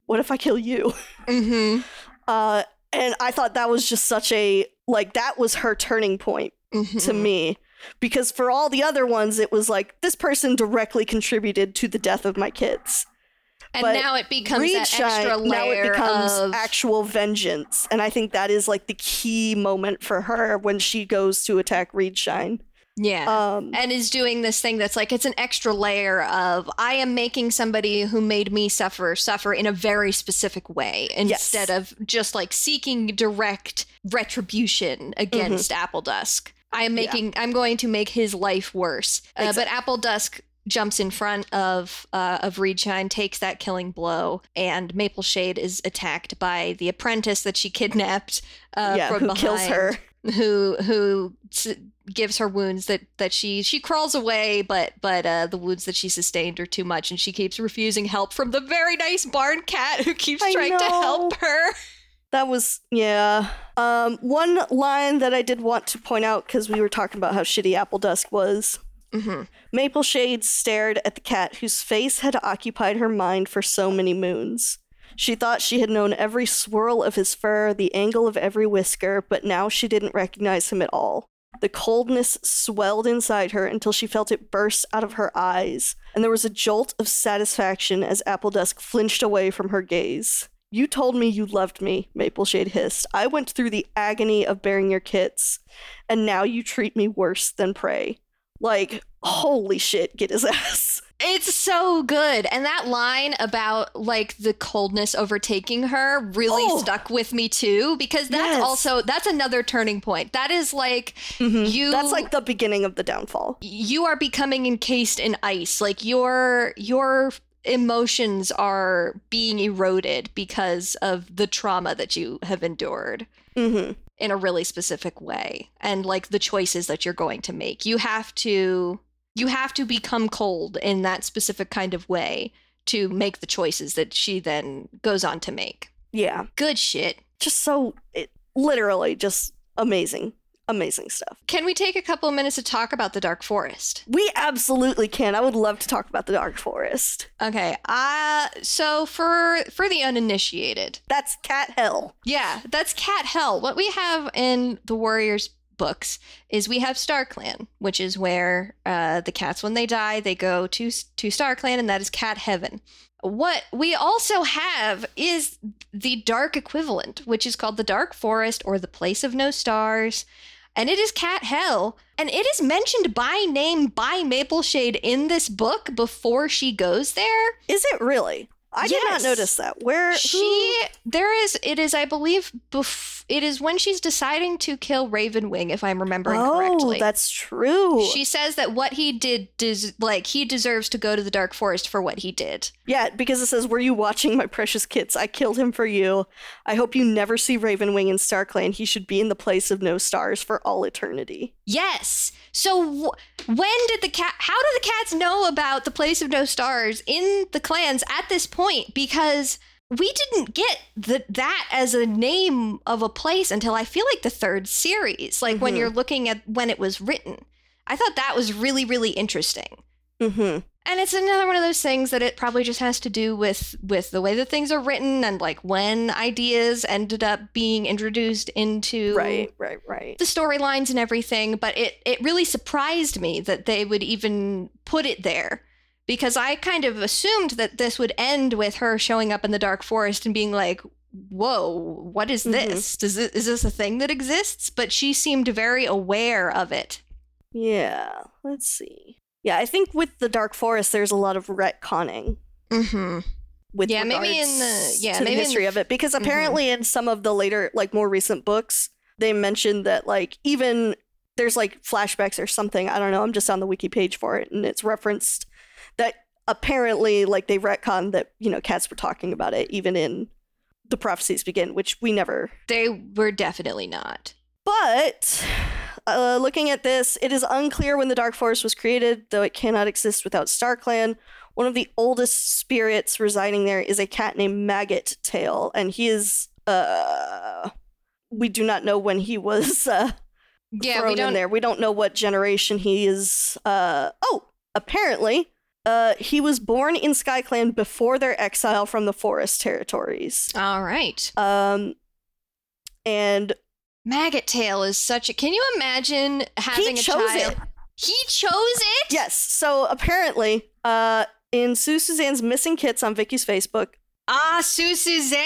what if I kill you? Mm-hmm. Uh, and I thought that was just such a, like, that was her turning point mm-hmm. to me. Because for all the other ones, it was like, this person directly contributed to the death of my kids. And but now it becomes Reedshine, that extra layer now it becomes of... actual vengeance. And I think that is, like, the key moment for her when she goes to attack Reedshine. Yeah, um, and is doing this thing that's like, it's an extra layer of, I am making somebody who made me suffer, suffer in a very specific way, instead yes. of just like seeking direct retribution against mm-hmm. Appledusk. I am making, yeah. I'm going to make his life worse. Uh, exactly. But Appledusk jumps in front of, uh, of Reedshine, takes that killing blow, and Mapleshade is attacked by the apprentice that she kidnapped uh, yeah, from who behind. Kills her. Who who gives her wounds that, that she she crawls away, but but uh, the wounds that she sustained are too much, and she keeps refusing help from the very nice barn cat who keeps I trying know. to help her. That was yeah. Um, one line that I did want to point out, because we were talking about how shitty Appledusk was. Mm-hmm. Mapleshade stared at the cat whose face had occupied her mind for so many moons. She thought she had known every swirl of his fur, the angle of every whisker, but now she didn't recognize him at all. The coldness swelled inside her until she felt it burst out of her eyes, and there was a jolt of satisfaction as Appledusk flinched away from her gaze. You told me you loved me, Mapleshade hissed. I went through the agony of bearing your kits, and now you treat me worse than prey. Like, holy shit, get his ass. It's so good. And that line about, like, the coldness overtaking her really oh. stuck with me, too, because that's yes. also, that's another turning point. That is, like, mm-hmm. you... That's, like, the beginning of the downfall. You are becoming encased in ice. Like, your your emotions are being eroded because of the trauma that you have endured. Mm-hmm. In a really specific way. And, like, the choices that you're going to make. You have to... You have to become cold in that specific kind of way to make the choices that she then goes on to make. Yeah. Good shit. Just so, it, literally, just amazing. Amazing stuff. Can we take a couple of minutes to talk about the Dark Forest? We absolutely can. I would love to talk about the Dark Forest. Okay. Uh, so for for the uninitiated. That's cat hell. Yeah, that's cat hell. What we have in the Warriors books is we have StarClan, which is where uh, the cats, when they die, they go to, to StarClan, and that is cat heaven. What we also have is the dark equivalent, which is called the Dark Forest or the Place of No Stars. And it is cat hell. And it is mentioned by name by Mapleshade in this book before she goes there. Is it really? I yes. did not notice that. Where she who? there is it is I believe bef- it is when she's deciding to kill Ravenwing, if I'm remembering oh, correctly. Oh, that's true. She says that what he did des- like he deserves to go to the Dark Forest for what he did. Yeah, because it says, "Were you watching, my precious kits? I killed him for you. I hope you never see Ravenwing in StarClan. He should be in the Place of No Stars for all eternity." Yes. So w- when did the cat how do the cats know about the Place of No Stars in the clans at this point? Because we didn't get the, that as a name of a place until I feel like the third series, like mm-hmm. when you're looking at when it was written. I thought that was really, really interesting. Mm-hmm. And it's another one of those things that it probably just has to do with with the way that things are written and like when ideas ended up being introduced into right, right, right. the storylines and everything. But it, it really surprised me that they would even put it there. Because I kind of assumed that this would end with her showing up in the Dark Forest and being like, whoa, what is this? Mm-hmm. Does this, is this a thing that exists? But she seemed very aware of it. Yeah, let's see. Yeah, I think with the Dark Forest, there's a lot of retconning. Mm-hmm. With yeah, maybe in the, yeah, to maybe the history in the... of it. Because apparently mm-hmm. in some of the later, like more recent books, they mentioned that like even there's like flashbacks or something. I don't know. I'm just on the wiki page for it. And it's referenced that apparently, like, they retconned that, you know, cats were talking about it, even in The Prophecies Begin, which we never... They were definitely not. But, uh, looking at this, it is unclear when the Dark Forest was created, though it cannot exist without StarClan. One of the oldest spirits residing there is a cat named Maggottail, and he is, uh... we do not know when he was, uh, yeah, thrown we don't... in there. We don't know what generation he is, uh... Oh! Apparently... Uh, he was born in SkyClan before their exile from the Forest Territories. All right. Um, and Maggottail is such a. Can you imagine having a child? He chose it. He chose it. Yes. So apparently, uh, in Sue Suzanne's missing kits on Vicky's Facebook. Ah, Sue Suzanne.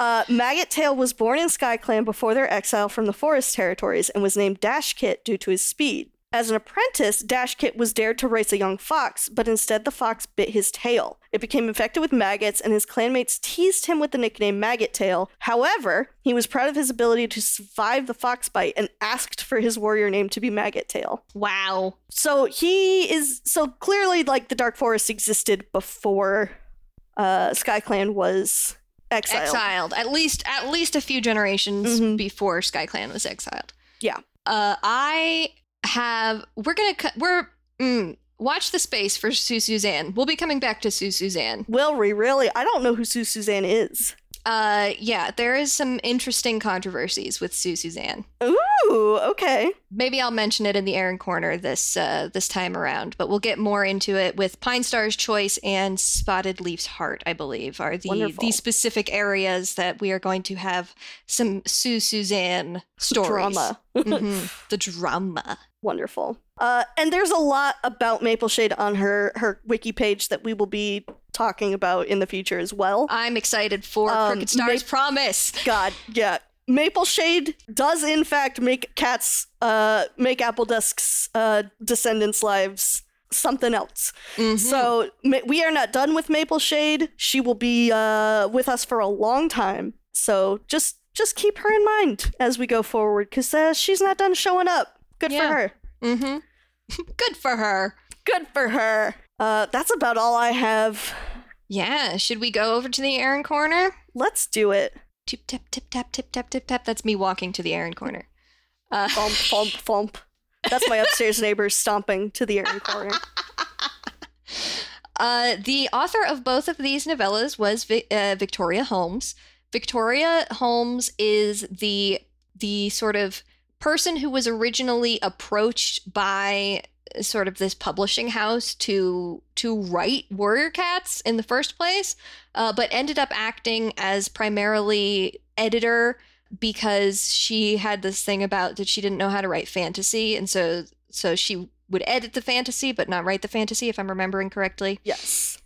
Uh, Maggottail was born in SkyClan before their exile from the Forest Territories and was named Dash Kit due to his speed. As an apprentice, Dashkit was dared to race a young fox, but instead the fox bit his tail. It became infected with maggots, and his clanmates teased him with the nickname Maggottail. However, he was proud of his ability to survive the fox bite and asked for his warrior name to be Maggottail. Wow. So he is... So clearly, like, the Dark Forest existed before uh, SkyClan was exiled. Exiled. At least, at least a few generations mm-hmm. before SkyClan was exiled. Yeah. Uh, I... have we're gonna cut we're mm, watch the space for Sue Suzanne. We'll be coming back to Sue Suzanne. Will we really? I don't know who Sue Suzanne is. Uh yeah, there is some interesting controversies with Sue Suzanne. Ooh, okay. Maybe I'll mention it in the Erin Corner this uh this time around, but we'll get more into it with Pine Star's Choice and Spotted Leaf's Heart, I believe, are the Wonderful. the specific areas that we are going to have some Sue Suzanne stories. Drama. mm-hmm. The drama. Wonderful. Uh, and there's a lot about Mapleshade on her, her wiki page that we will be talking about in the future as well. I'm excited for um, Crooked Star's Ma- promise. God, yeah. Mapleshade does, in fact, make cats, uh, make Appledusk's uh, descendants' lives something else. Mm-hmm. So ma- we are not done with Mapleshade. She will be uh, with us for a long time. So just, just keep her in mind as we go forward, because uh, she's not done showing up. Good yeah. for her. Mm-hmm. Good for her. Good for her. Uh, that's about all I have. Yeah. Should we go over to the Erin Corner? Let's do it. Tip, tap, tip, tap, tip, tap, tip, tap. That's me walking to the Erin Corner. Uh- Fomp, fomp, fomp. That's my upstairs neighbor stomping to the Erin Corner. Uh, the author of both of these novellas was Vi- uh, Victoria Holmes. Victoria Holmes is the the sort of person who was originally approached by sort of this publishing house to to write Warrior Cats in the first place, uh, but ended up acting as primarily editor because she had this thing about that she didn't know how to write fantasy, and so so she would edit the fantasy but not write the fantasy, if I'm remembering correctly. Yes.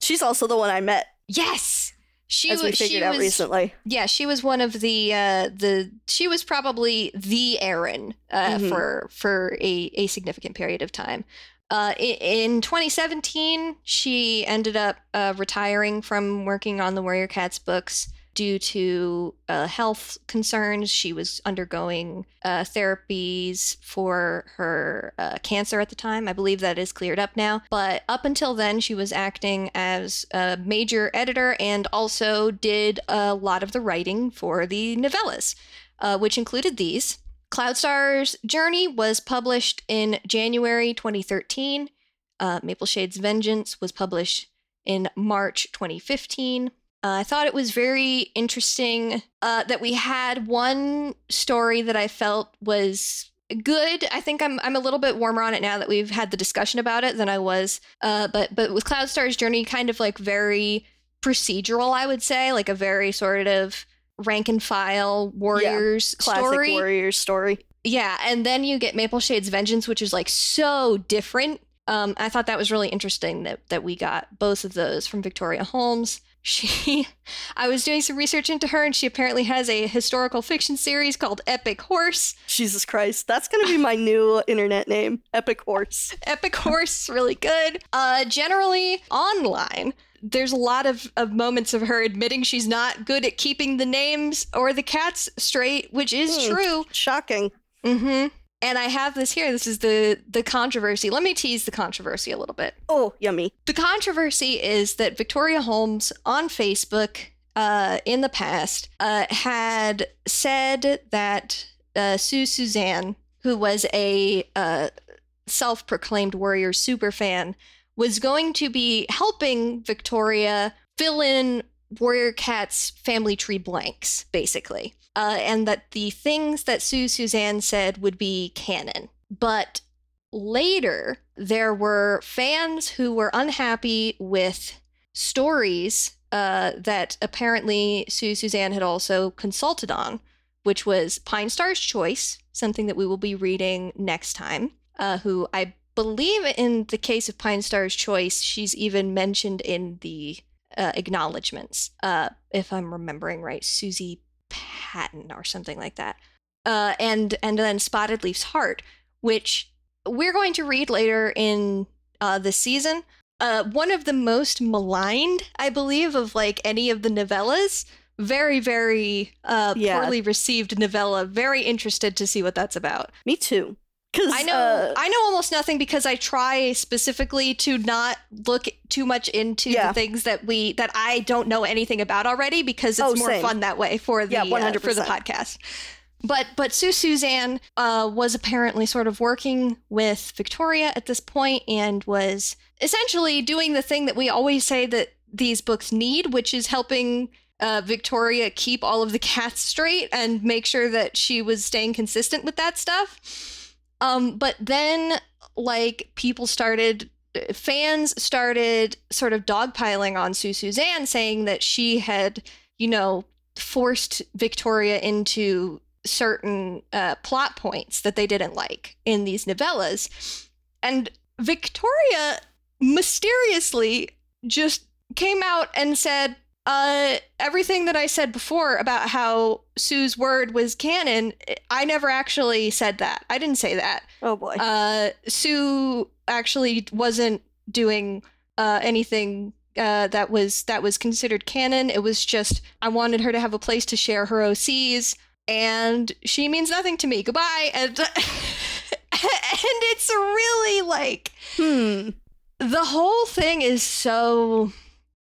She's also the one I met. Yes. She As we was, figured she out was, recently. Yeah, she was one of the, uh, the she was probably the Erin uh, mm-hmm. for for a, a significant period of time. Uh, in twenty seventeen, she ended up uh, retiring from working on the Warrior Cats books due to uh, health concerns. She was undergoing uh, therapies for her uh, cancer at the time. I believe that is cleared up now. But up until then, she was acting as a major editor and also did a lot of the writing for the novellas, uh, which included these. Cloudstar's Journey was published in January twenty thirteen. Uh, Mapleshade's Vengeance was published in March twenty fifteen. Uh, I thought it was very interesting uh, that we had one story that I felt was good. I think I'm I'm a little bit warmer on it now that we've had the discussion about it than I was. Uh, but but with Cloudstar's Journey, kind of like very procedural, I would say, like a very sort of rank and file warriors yeah, classic story. Classic warriors story. Yeah, and then you get Mapleshade's Vengeance, which is like so different. Um, I thought that was really interesting that that we got both of those from Victoria Holmes. She, I was doing some research into her, and she apparently has a historical fiction series called Epic Horse. Jesus Christ, that's going to be my new internet name, Epic Horse. Epic Horse, really good. Uh, generally, online, there's a lot of, of moments of her admitting she's not good at keeping the names or the cats straight, which is mm, true. Shocking. Mm-hmm. And I have this here. This is the, the controversy. Let me tease the controversy a little bit. Oh, yummy. The controversy is that Victoria Holmes on Facebook uh, in the past uh, had said that uh, Sue Suzanne, who was a uh, self-proclaimed warrior superfan, was going to be helping Victoria fill in Warrior Cats family tree blanks, basically. Uh, and that the things that Sue Suzanne said would be canon. But later, there were fans who were unhappy with stories uh, that apparently Sue Suzanne had also consulted on, which was Pine Star's Choice, something that we will be reading next time, uh, who I believe in the case of Pine Star's Choice, she's even mentioned in the uh, acknowledgements, uh, if I'm remembering right, Susie Patton or something like that, uh, and and then Spotted Leaf's Heart, which we're going to read later in uh, this season. Uh, one of the most maligned, I believe, of like any of the novellas. Very, very uh, yeah. poorly received novella. Very interested to see what that's about. Me too. I know uh, I know almost nothing because I try specifically to not look too much into yeah. the things that we that I don't know anything about already, because it's oh, more same. fun that way for the yeah, one hundred percent. Uh, for the podcast. But but Sue Suzanne uh, was apparently sort of working with Victoria at this point and was essentially doing the thing that we always say that these books need, which is helping Uh, Victoria keep all of the cats straight and make sure that she was staying consistent with that stuff. Um, but then, like, people started, fans started sort of dogpiling on Sue Suzanne, saying that she had, you know, forced Victoria into certain uh, plot points that they didn't like in these novellas. And Victoria mysteriously just came out and said, uh, everything that I said before about how Sue's word was canon, I never actually said that. I didn't say that. Oh, boy. Uh, Sue actually wasn't doing uh, anything uh, that was that was considered canon. It was just I wanted her to have a place to share her O Cs, and she means nothing to me. Goodbye. And, and it's really like hmm. the whole thing is so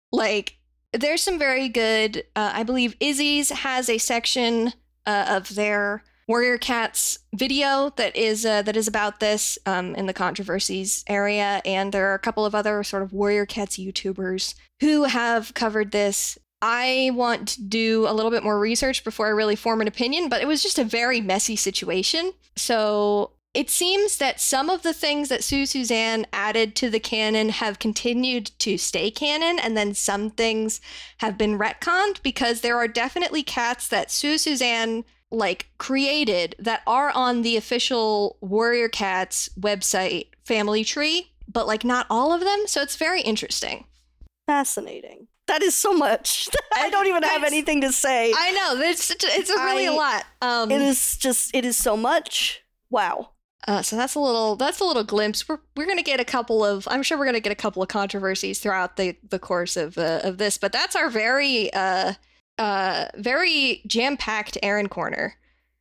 like. There's some very good, uh, I believe Izzy's has a section uh, of their Warrior Cats video that is uh, that is about this um, in the controversies area. And there are a couple of other sort of Warrior Cats YouTubers who have covered this. I want to do a little bit more research before I really form an opinion, but it was just a very messy situation. So it seems that some of the things that Sue Suzanne added to the canon have continued to stay canon, and then some things have been retconned, because there are definitely cats that Sue Suzanne like created that are on the official Warrior Cats website family tree, but like not all of them. So it's very interesting. Fascinating. That is so much. I don't even have anything to say. I know. It's, it's really I, a lot. Um, it is just, it is so much. Wow. Uh, so that's a little, that's a little glimpse. We're, we're going to get a couple of, I'm sure we're going to get a couple of controversies throughout the, the course of uh, of this, but that's our very, uh, uh, very jam-packed Erin Corner.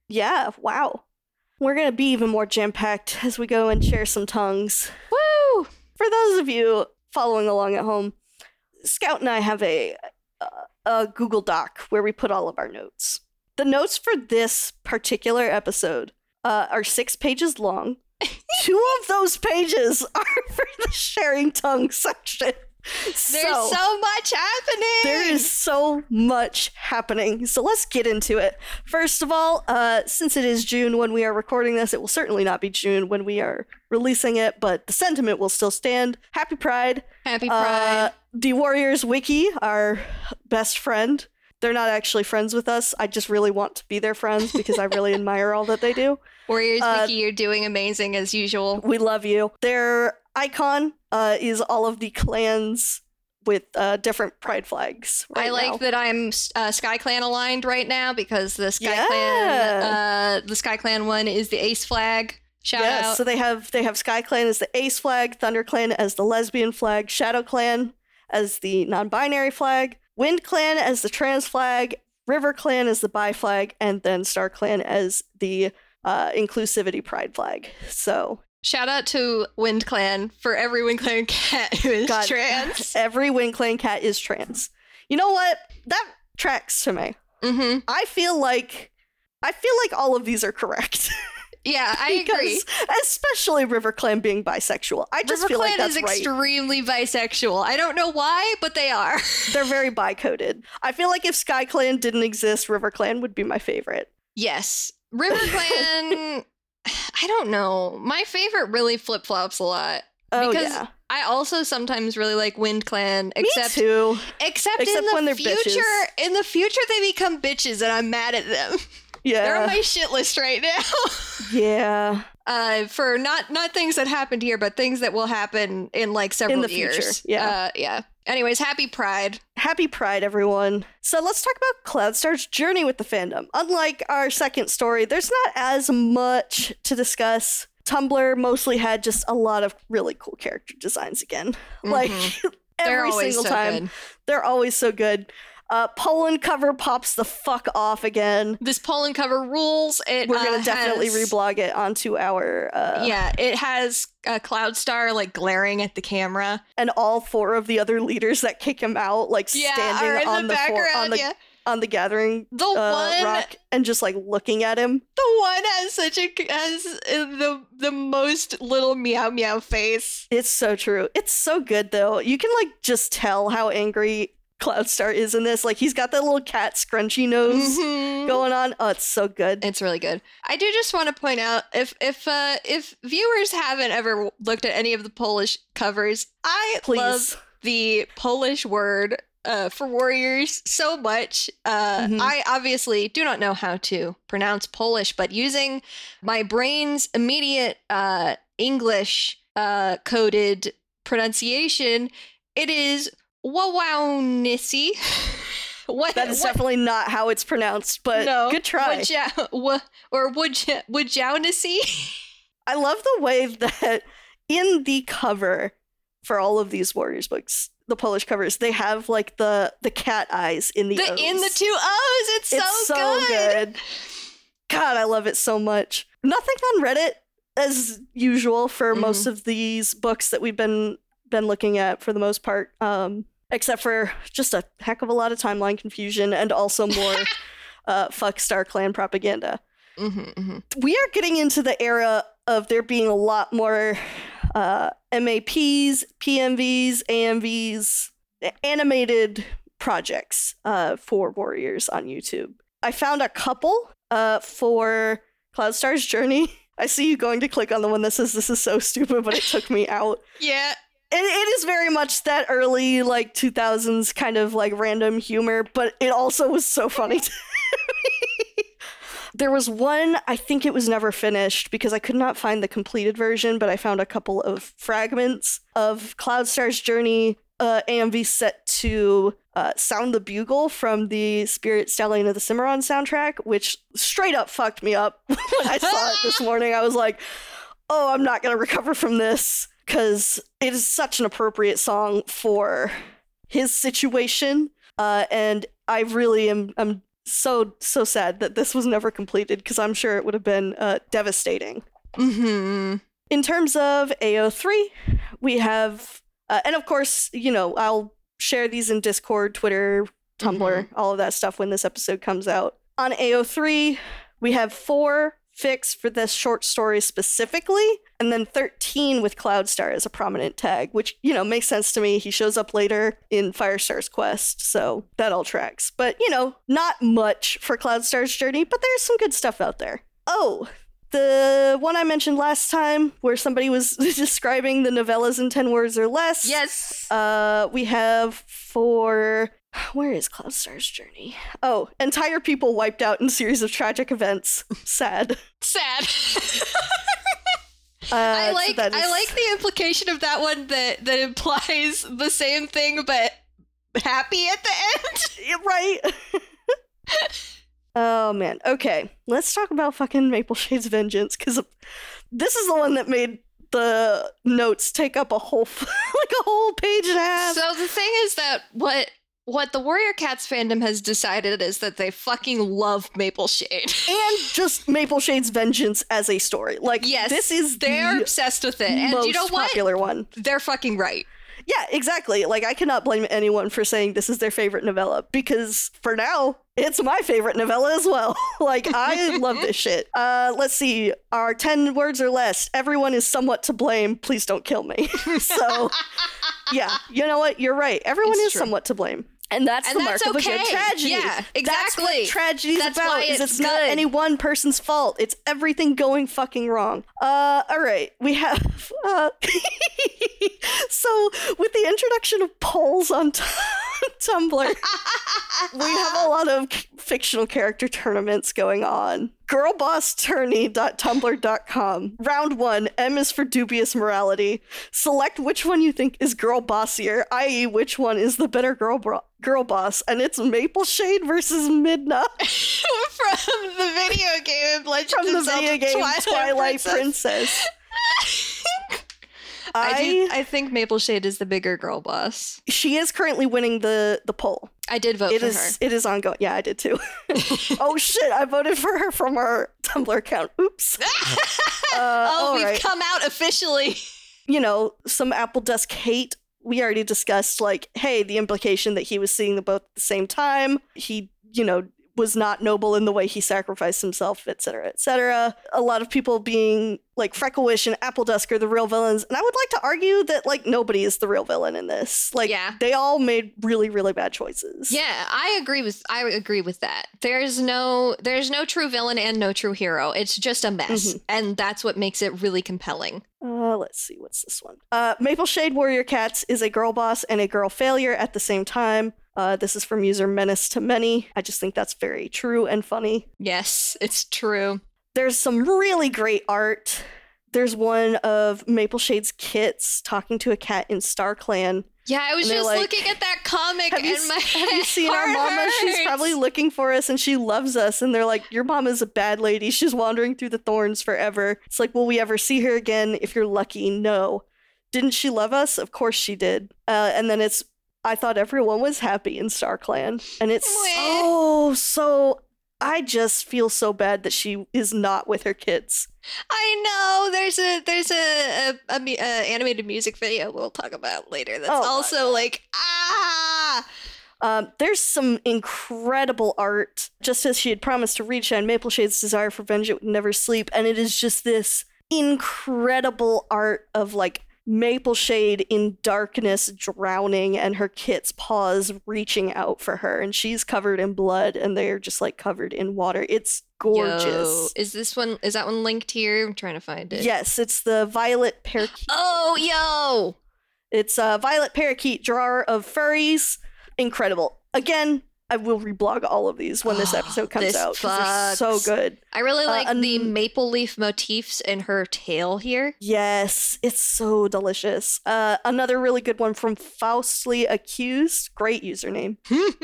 Yeah. Wow. We're going to be even more jam-packed as we go and share some tongues. Woo! For those of you following along at home, Scout and I have a, a, a Google Doc where we put all of our notes. The notes for this particular episode uh, are six pages long. Two of those pages are for the sharing tongue section. There's so, so much happening. There is so much happening. So let's get into it. First of all, uh, since it is June when we are recording this, it will certainly not be June when we are releasing it, but the sentiment will still stand. Happy Pride. Happy Pride. Uh, the Warriors Wiki, our best friend. They're not actually friends with us. I just really want to be their friends because I really admire all that they do. Warriors uh, Wiki, you're doing amazing as usual. We love you. They're... icon uh, is all of the clans with uh, different pride flags. Right I like now. that I'm uh, SkyClan aligned right now, because the SkyClan yeah. uh, the SkyClan one is the ace flag. Shout yes, out. So they have they have SkyClan as the ace flag, ThunderClan as the lesbian flag, ShadowClan as the non-binary flag, WindClan as the trans flag, RiverClan as the bi flag, and then StarClan as the uh, inclusivity pride flag. So. Shout out to WindClan for every WindClan cat who is God, trans. Every WindClan cat is trans. You know what? That tracks to me. Mm-hmm. I feel like I feel like all of these are correct. Yeah, I because, agree. Especially RiverClan being bisexual. I just River feel Clan like that's right. RiverClan is extremely bisexual. I don't know why, but they are. They're very bi-coded. I feel like if SkyClan didn't exist, RiverClan would be my favorite. Yes. RiverClan... I don't know. My favorite really flip-flops a lot. Oh, because yeah. I also sometimes really like WindClan. Except, Me too. Except, except in the when they're future, bitches. In the future, they become bitches, and I'm mad at them. Yeah. They're on my shit list right now. yeah. Uh, for not, not things that happened here, but things that will happen in, like, several in the years. Future, yeah. Uh, yeah. Anyways, happy Pride. Happy Pride, everyone. So let's talk about Cloudstar's journey with the fandom. Unlike our second story, there's not as much to discuss. Tumblr mostly had just a lot of really cool character designs again. Mm-hmm. Like, every single so time. Good. They're always so good. Uh, Poland cover pops the fuck off again. This Poland cover rules. It, We're going to uh, definitely has... reblog it onto our... Uh, yeah, it has... Uh, Cloudstar like glaring at the camera, and all four of the other leaders that kick him out like yeah, standing on the, the for- on the yeah. on the gathering the uh, one, rock and just like looking at him. The one has such a has the the most little meow meow face. It's so true. It's so good though. You can like just tell how angry Cloudstar is in this. Like he's got that little cat scrunchy nose mm-hmm. going on. Oh, it's so good. It's really good. I do just want to point out if if uh, if viewers haven't ever looked at any of the Polish covers, I Please. love the Polish word uh, for warriors so much. Uh, mm-hmm. I obviously do not know how to pronounce Polish, but using my brain's immediate uh, English uh, coded pronunciation, it is. Wawownissy. What? That's what? Definitely not how it's pronounced, but no. Good try. Wajow, w- or Wajownissy. I love the way that in the cover for all of these Warriors books, the Polish covers, they have like the the cat eyes in the, the O's. In the two O's. It's so, it's so good. good. God, I love it so much. Nothing on Reddit as usual for mm-hmm. most of these books that we've been been looking at for the most part. Um, except for just a heck of a lot of timeline confusion and also more uh, fuck StarClan propaganda. Mm-hmm, mm-hmm. We are getting into the era of there being a lot more uh, M A Ps, P M Vs, A M Vs, animated projects uh, for warriors on YouTube. I found a couple uh, for Cloudstar's Journey. I see you going to click on the one that says, this is so stupid, but it took me out. Yeah. It, it is very much that early, like, two thousands kind of, like, random humor, but it also was so funny to me. There was one, I think it was never finished, because I could not find the completed version, but I found a couple of fragments of Cloudstar's Journey uh, A M V set to uh, Sound the Bugle from the Spirit Stallion of the Cimarron soundtrack, which straight up fucked me up when I saw it this morning. I was like, oh, I'm not going to recover from this. Because it is such an appropriate song for his situation. Uh, and I really am I'm so, so sad that this was never completed, because I'm sure it would have been uh, devastating. Mm-hmm. In terms of A O three, we have... Uh, and of course, you know, I'll share these in Discord, Twitter, Tumblr, mm-hmm. all of that stuff when this episode comes out. On A O three, we have four... fix for this short story specifically, and then thirteen with Cloudstar as a prominent tag, which, you know, makes sense to me. He shows up later in Firestar's Quest, so that all tracks. But, you know, not much for Cloudstar's Journey, but there's some good stuff out there. Oh, the one I mentioned last time where somebody was describing the novellas in ten words or less. Yes. Uh, we have for... Where is Cloudstar's Journey? Oh, entire people wiped out in a series of tragic events. Sad. Sad. uh, I like so is... I like the implication of that one that, that implies the same thing, but happy at the end. Right. Oh, man. Okay, let's talk about fucking Mapleshade's Vengeance, because this is the one that made... the notes take up a whole like a whole page and a half. So the thing is that what what the Warrior Cats fandom has decided is that they fucking love Mapleshade and just Mapleshade's Vengeance as a story. Like, yes, this is they're the obsessed with it, and most you know what? Popular one. They're fucking right. Yeah, exactly. Like, I cannot blame anyone for saying this is their favorite novella, because for now, it's my favorite novella as well. Like, I love this shit. Uh, let's see. Our ten words or less. Everyone is somewhat to blame. Please don't kill me. So, yeah, you know what? You're right. Everyone it's is true. somewhat to blame. And that's and the that's mark okay. of a good tragedy. Yeah, exactly. That's what tragedy's that's about, is it's, it's not any one person's fault. It's everything going fucking wrong. Uh, all right, we have... Uh, so, with the introduction of polls on t- Tumblr, we have a lot of c- fictional character tournaments going on. girl boss tourney dot tumblr dot com. Round one, M is for dubious morality. Select which one you think is girl bossier, that is which one is the better girl bro- girl boss, and it's Mapleshade versus Midna. From the video game Legend From the video game Twilight, Twilight Princess. Princess. I, I, do, I think Mapleshade is the bigger girl boss. She is currently winning the, the poll. I did vote it for is, her. It is ongoing. Yeah, I did too. Oh, shit. I voted for her from our Tumblr account. Oops. uh, oh, we've right. come out officially. You know, some Appledusk hate. We already discussed, like, hey, the implication that he was seeing them both at the same time. He, you know, was not noble in the way he sacrificed himself, et cetera, et cetera. A lot of people being like Frecklewish and Appledusk are the real villains. And I would like to argue that, like, nobody is the real villain in this. Like, yeah. They all made really, really bad choices. Yeah, I agree with I agree with that. There's no there's no true villain and no true hero. It's just a mess. Mm-hmm. And that's what makes it really compelling. Uh, let's see, what's this one? Uh, Mapleshade Warrior Cats is a girl boss and a girl failure at the same time. Uh, this is from user Menace to Many. I just think that's very true and funny. Yes, it's true. There's some really great art. There's one of Mapleshade's kits talking to a cat in StarClan. Yeah, I was just like, looking at that comic and my head Have you seen our mama? Hurts. She's probably looking for us and she loves us. And they're like, your mama's a bad lady. She's wandering through the thorns forever. It's like, will we ever see her again? If you're lucky, no. Didn't she love us? Of course she did. Uh, and then it's, I thought everyone was happy in StarClan. And it's so, so... I just feel so bad that she is not with her kids. I know. There's a there's a, a, a, a animated music video we'll talk about later that's oh, also like, ah! Um, there's some incredible art. Just as she had promised to Reedshine, Mapleshade's desire for vengeance would never sleep. And it is just this incredible art of, like, Mapleshade in darkness drowning and her kit's paws reaching out for her, and she's covered in blood and they're just like covered in water. It's gorgeous. Yo, is this one is that one linked here? I'm trying to find it. Yes, it's the Violet Parakeet. Oh, yo! It's a uh, Violet Parakeet, Drawer of Furries. Incredible. Again, I will reblog all of these when oh, this episode comes this out. They're so good. I really like uh, the maple leaf motifs in her tail here. Yes, it's so delicious. Uh, another really good one from Falsely Accused. Great username.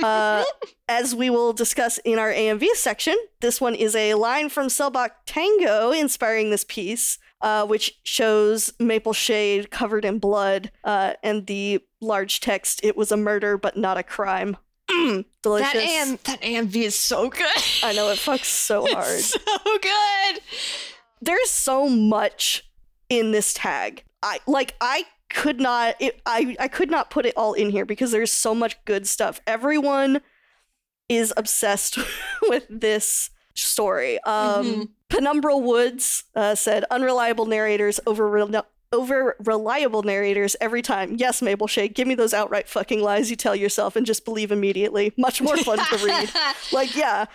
uh, as we will discuss in our A M V section, this one is a line from Selbach Tango inspiring this piece, uh, which shows Mapleshade covered in blood uh, and the large text, "It was a murder, but not a crime." Mm, delicious. That, AM, that A M V is so good. I know, it fucks so hard. It's so good. There's so much in this tag. I like. I could not. It, I I could not put it all in here because there's so much good stuff. Everyone is obsessed with this story. Um, mm-hmm. Penumbral Woods uh, said, "Unreliable narrators over." Re- Over reliable narrators every time. Yes, Mapleshade, give me those outright fucking lies you tell yourself and just believe immediately. Much more fun to read. Like, yeah.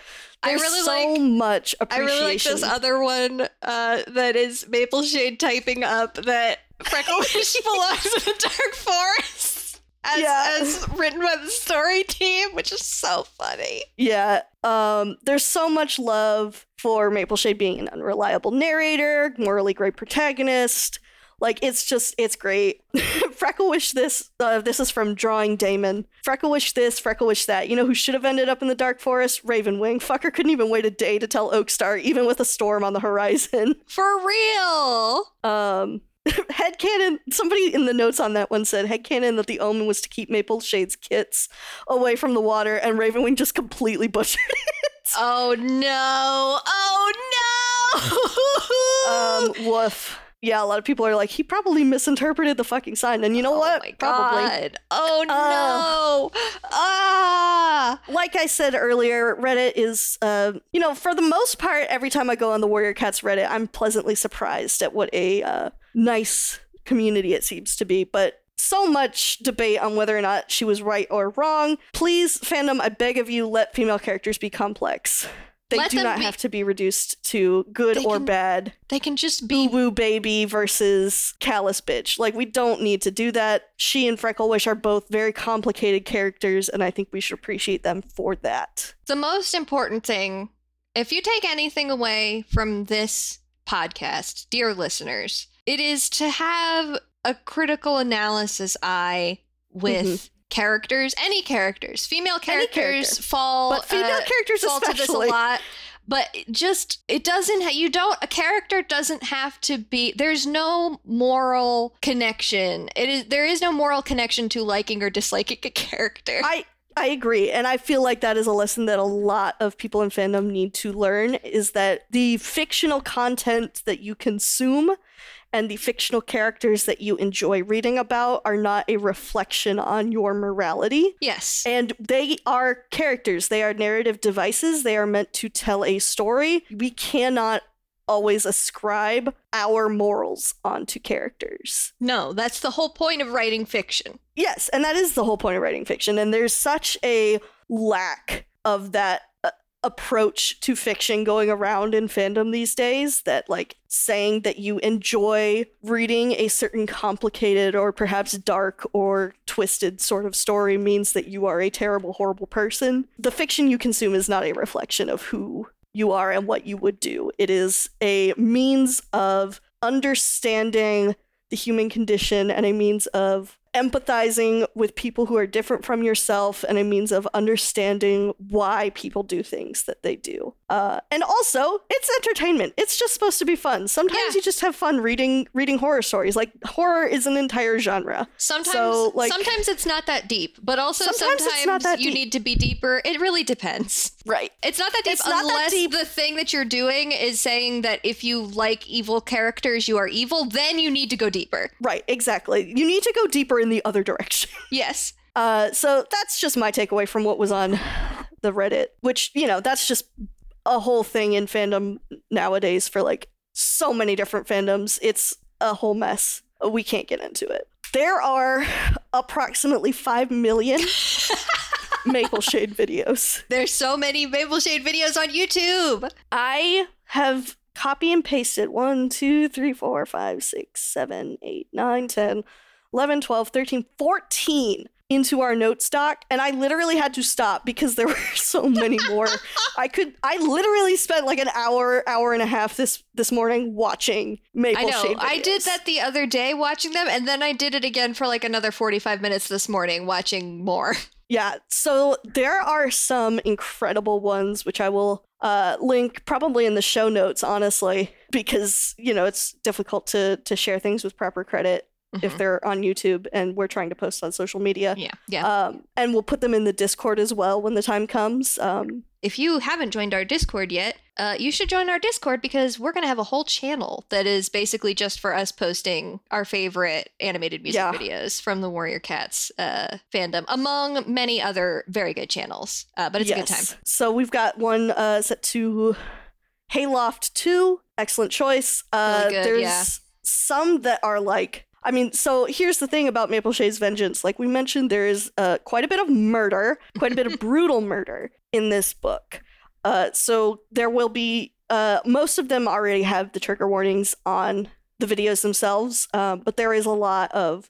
There's I really so like, much appreciation. I really like this other one uh, that is Mapleshade typing up that Frecklewish belongs in the dark forest as, yeah. as written by the story team, which is so funny. Yeah. Um, there's so much love for Mapleshade being an unreliable narrator, morally gray protagonist. Like, it's just, it's great. Frecklewish this. Uh, this is from Drawing Damon. Frecklewish this, Frecklewish that. You know who should have ended up in the dark forest? Ravenwing. Fucker couldn't even wait a day to tell Oakstar, even with a storm on the horizon. For real! Um, headcanon, somebody in the notes on that one said, headcanon that the omen was to keep Mapleshade's kits away from the water, and Ravenwing just completely butchered it. Oh no! Oh no! um, woof. Yeah, a lot of people are like, he probably misinterpreted the fucking sign. And you know oh what? My probably. God. Oh, uh, no. Ah. Like I said earlier, Reddit is, uh, you know, for the most part, every time I go on the Warrior Cats Reddit, I'm pleasantly surprised at what a uh, nice community it seems to be. But so much debate on whether or not she was right or wrong. Please, fandom, I beg of you, let female characters be complex. They Let do not be, have to be reduced to good or can, bad. They can just be woo baby versus callous bitch. Like, we don't need to do that. She and Frecklewish are both very complicated characters, and I think we should appreciate them for that. The most important thing, if you take anything away from this podcast, dear listeners, it is to have a critical analysis eye with mm-hmm. characters, any characters, female characters character. fall, but female uh, characters fall to this a lot. But just it doesn't. Ha- you don't. A character doesn't have to be. There's no moral connection. It is. There is no moral connection to liking or disliking a character. I I agree, and I feel like that is a lesson that a lot of people in fandom need to learn. Is that the fictional content that you consume and the fictional characters that you enjoy reading about are not a reflection on your morality. Yes. And they are characters. They are narrative devices. They are meant to tell a story. We cannot always ascribe our morals onto characters. No, that's the whole point of writing fiction. Yes, and that is the whole point of writing fiction. And there's such a lack of that approach to fiction going around in fandom these days, that like saying that you enjoy reading a certain complicated or perhaps dark or twisted sort of story means that you are a terrible, horrible person. The fiction you consume is not a reflection of who you are and what you would do. It is a means of understanding the human condition and a means of empathizing with people who are different from yourself, and a means of understanding why people do things that they do. Uh, and also, it's entertainment. It's just supposed to be fun. Sometimes yeah. you just have fun reading reading horror stories. Like, horror is an entire genre. Sometimes so, like, sometimes it's not that deep, but also sometimes, sometimes you deep. need to be deeper. It really depends. Right. It's not that deep it's unless that deep. the thing that you're doing is saying that if you like evil characters, you are evil, then you need to go deeper. Right, exactly. You need to go deeper in the other direction. Yes. Uh, so that's just my takeaway from what was on the Reddit, which, you know, that's just a whole thing in fandom nowadays for like so many different fandoms. It's a whole mess. we can't get into it. There are approximately five million Mapleshade videos. There's so many Mapleshade videos on YouTube. I have copy and pasted one, two, three, four, five, six, seven, eight, nine, ten, eleven, twelve, thirteen, fourteen into our note stock, and I literally had to stop because there were so many more. I could, I literally spent like an hour, hour and a half this this morning watching Mapleshade. I know, videos. I did that the other day watching them, and then I did it again for like another forty-five minutes this morning watching more. Yeah, so there are some incredible ones, which I will uh, link probably in the show notes, honestly, because, you know, it's difficult to to share things with proper credit mm-hmm. if they're on YouTube and we're trying to post on social media. Yeah, yeah. Um, and we'll put them in the Discord as well when the time comes. Um, if you haven't joined our Discord yet, uh, you should join our Discord because we're going to have a whole channel that is basically just for us posting our favorite animated music yeah. videos from the Warrior Cats uh, fandom, among many other very good channels. Uh, but it's yes. a good time. So we've got one uh, set to Hayloft two. Excellent choice. Uh, really good, there's yeah. some that are like, I mean, so here's the thing about Mapleshade's Vengeance. Like we mentioned, there is uh, quite a bit of murder, quite a bit of brutal murder in this book. Uh, so there will be, uh, most of them already have the trigger warnings on the videos themselves, uh, but there is a lot of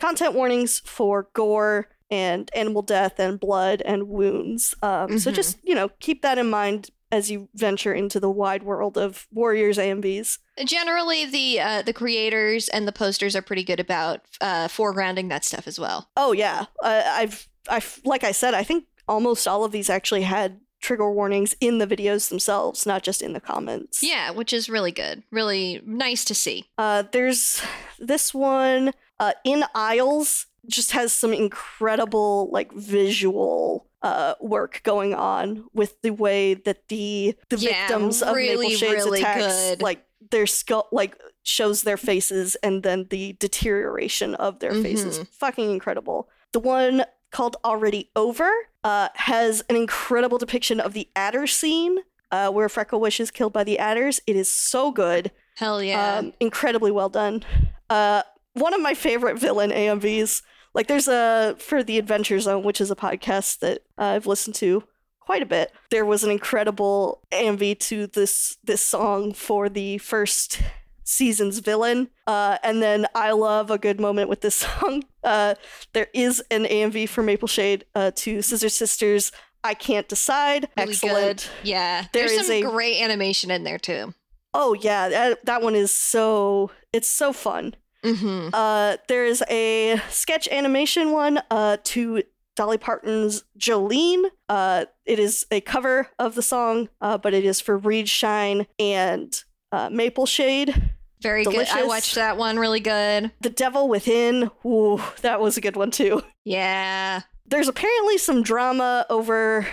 content warnings for gore and animal death and blood and wounds. Um, mm-hmm. So just, you know, keep that in mind as you venture into the wide world of Warriors A M Vs. Generally, the uh, the creators and the posters are pretty good about uh, foregrounding that stuff as well. Oh, yeah. Uh, I've, I've, like I said, I think almost all of these actually had trigger warnings in the videos themselves, not just in the comments. Yeah, which is really good. Really nice to see. Uh, there's this one, uh, In Isles, just has some incredible, like, visual Uh, work going on with the way that the the yeah, victims of really, Mapleshade's really attacks, good. like their skull, like shows their faces and then the deterioration of their mm-hmm. faces. Fucking incredible. The one called Already Over uh, has an incredible depiction of the adder scene uh, where Frecklewish is killed by the adders. It is so good. Hell yeah. Um, incredibly well done. Uh, one of my favorite villain A M Vs. Like, there's a, for The Adventure Zone, which is a podcast that uh, I've listened to quite a bit, there was an incredible A M V to this this song for the first season's villain. Uh, and then I love a good moment with this song. Uh, there is an A M V for Mapleshade uh, to Scissor Sisters' I Can't Decide. Really excellent. Good. Yeah. There there's is some a, great animation in there, too. Oh, yeah. That, that one is so, it's so fun. Mm-hmm. Uh, there is a sketch animation one uh, to Dolly Parton's Jolene. Uh, it is a cover of the song, uh, but it is for Reedshine and uh, Mapleshade. Very Delicious. Good. I watched that one. Really good. The Devil Within. Ooh, that was a good one too. Yeah. There's apparently some drama over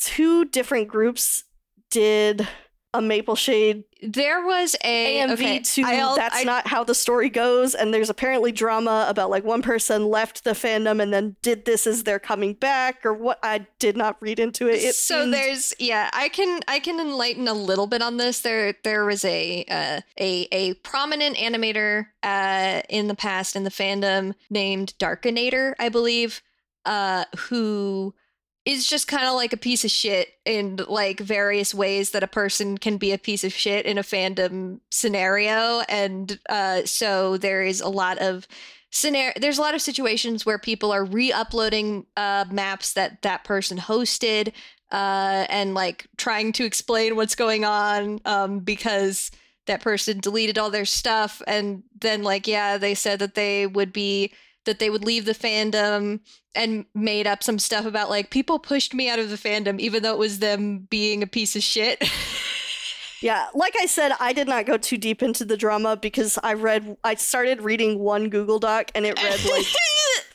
two different groups did a Mapleshade. There was a A M V okay, to I'll, That's I, Not How the Story Goes, and there's apparently drama about like one person left the fandom and then did this as they're coming back or what. I did not read into it. it so seemed... there's yeah, I can I can enlighten a little bit on this. There there was a uh, a a prominent animator uh, in the past in the fandom named Darkinator, I believe, uh, who. Is just kind of like a piece of shit in like various ways that a person can be a piece of shit in a fandom scenario. And uh, so there is a lot of scenario. There's a lot of situations where people are re-uploading uh, maps that that person hosted uh, and like trying to explain what's going on um, because that person deleted all their stuff. And then like, yeah, they said that they would be that they would leave the fandom and made up some stuff about like people pushed me out of the fandom, even though it was them being a piece of shit. Yeah. Like I said, I did not go too deep into the drama because I read, I started reading one Google Doc and it read like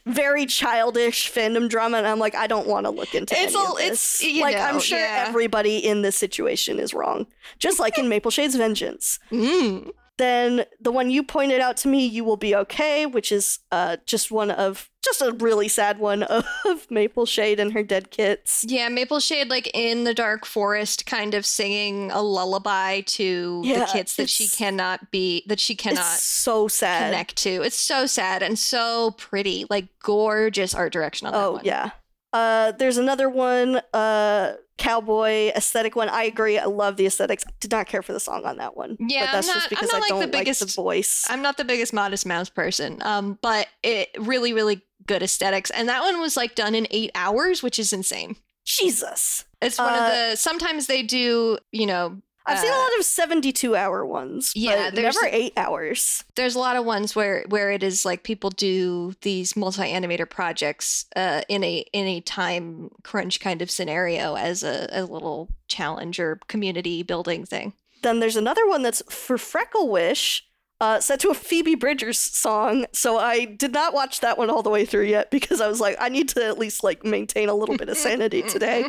very childish fandom drama. And I'm like, I don't want to look into it's any all, of this. It's, you like, know, I'm sure yeah. everybody in this situation is wrong. Just like in Mapleshade's Vengeance. Mm. Then the one you pointed out to me, You Will Be Okay, which is uh, just one of, just a really sad one of Mapleshade and her dead kits. Yeah, Mapleshade, like, in the dark forest, kind of singing a lullaby to yeah, the kits that she cannot be, that she cannot it's so sad. connect to. It's so sad and so pretty, like, gorgeous art direction on that oh, one. Oh, yeah. Uh, there's another one, uh, cowboy aesthetic one. I agree. I love the aesthetics. I did not care for the song on that one. Yeah, but that's not, just because I like don't the biggest, like the voice. I'm not the biggest Modest Mouse person, um, but it really, really good aesthetics. And that one was like done in eight hours, which is insane. Jesus. It's one uh, of the, sometimes they do, you know. I've uh, seen a lot of seventy-two hour ones, yeah, but never eight hours. There's a lot of ones where, where it is like people do these multi-animator projects uh, in a in a time crunch kind of scenario as a, a little challenge or community building thing. Then there's another one that's for Frecklewish, uh, set to a Phoebe Bridgers song. So I did not watch that one all the way through yet because I was like, I need to at least like maintain a little bit of sanity today.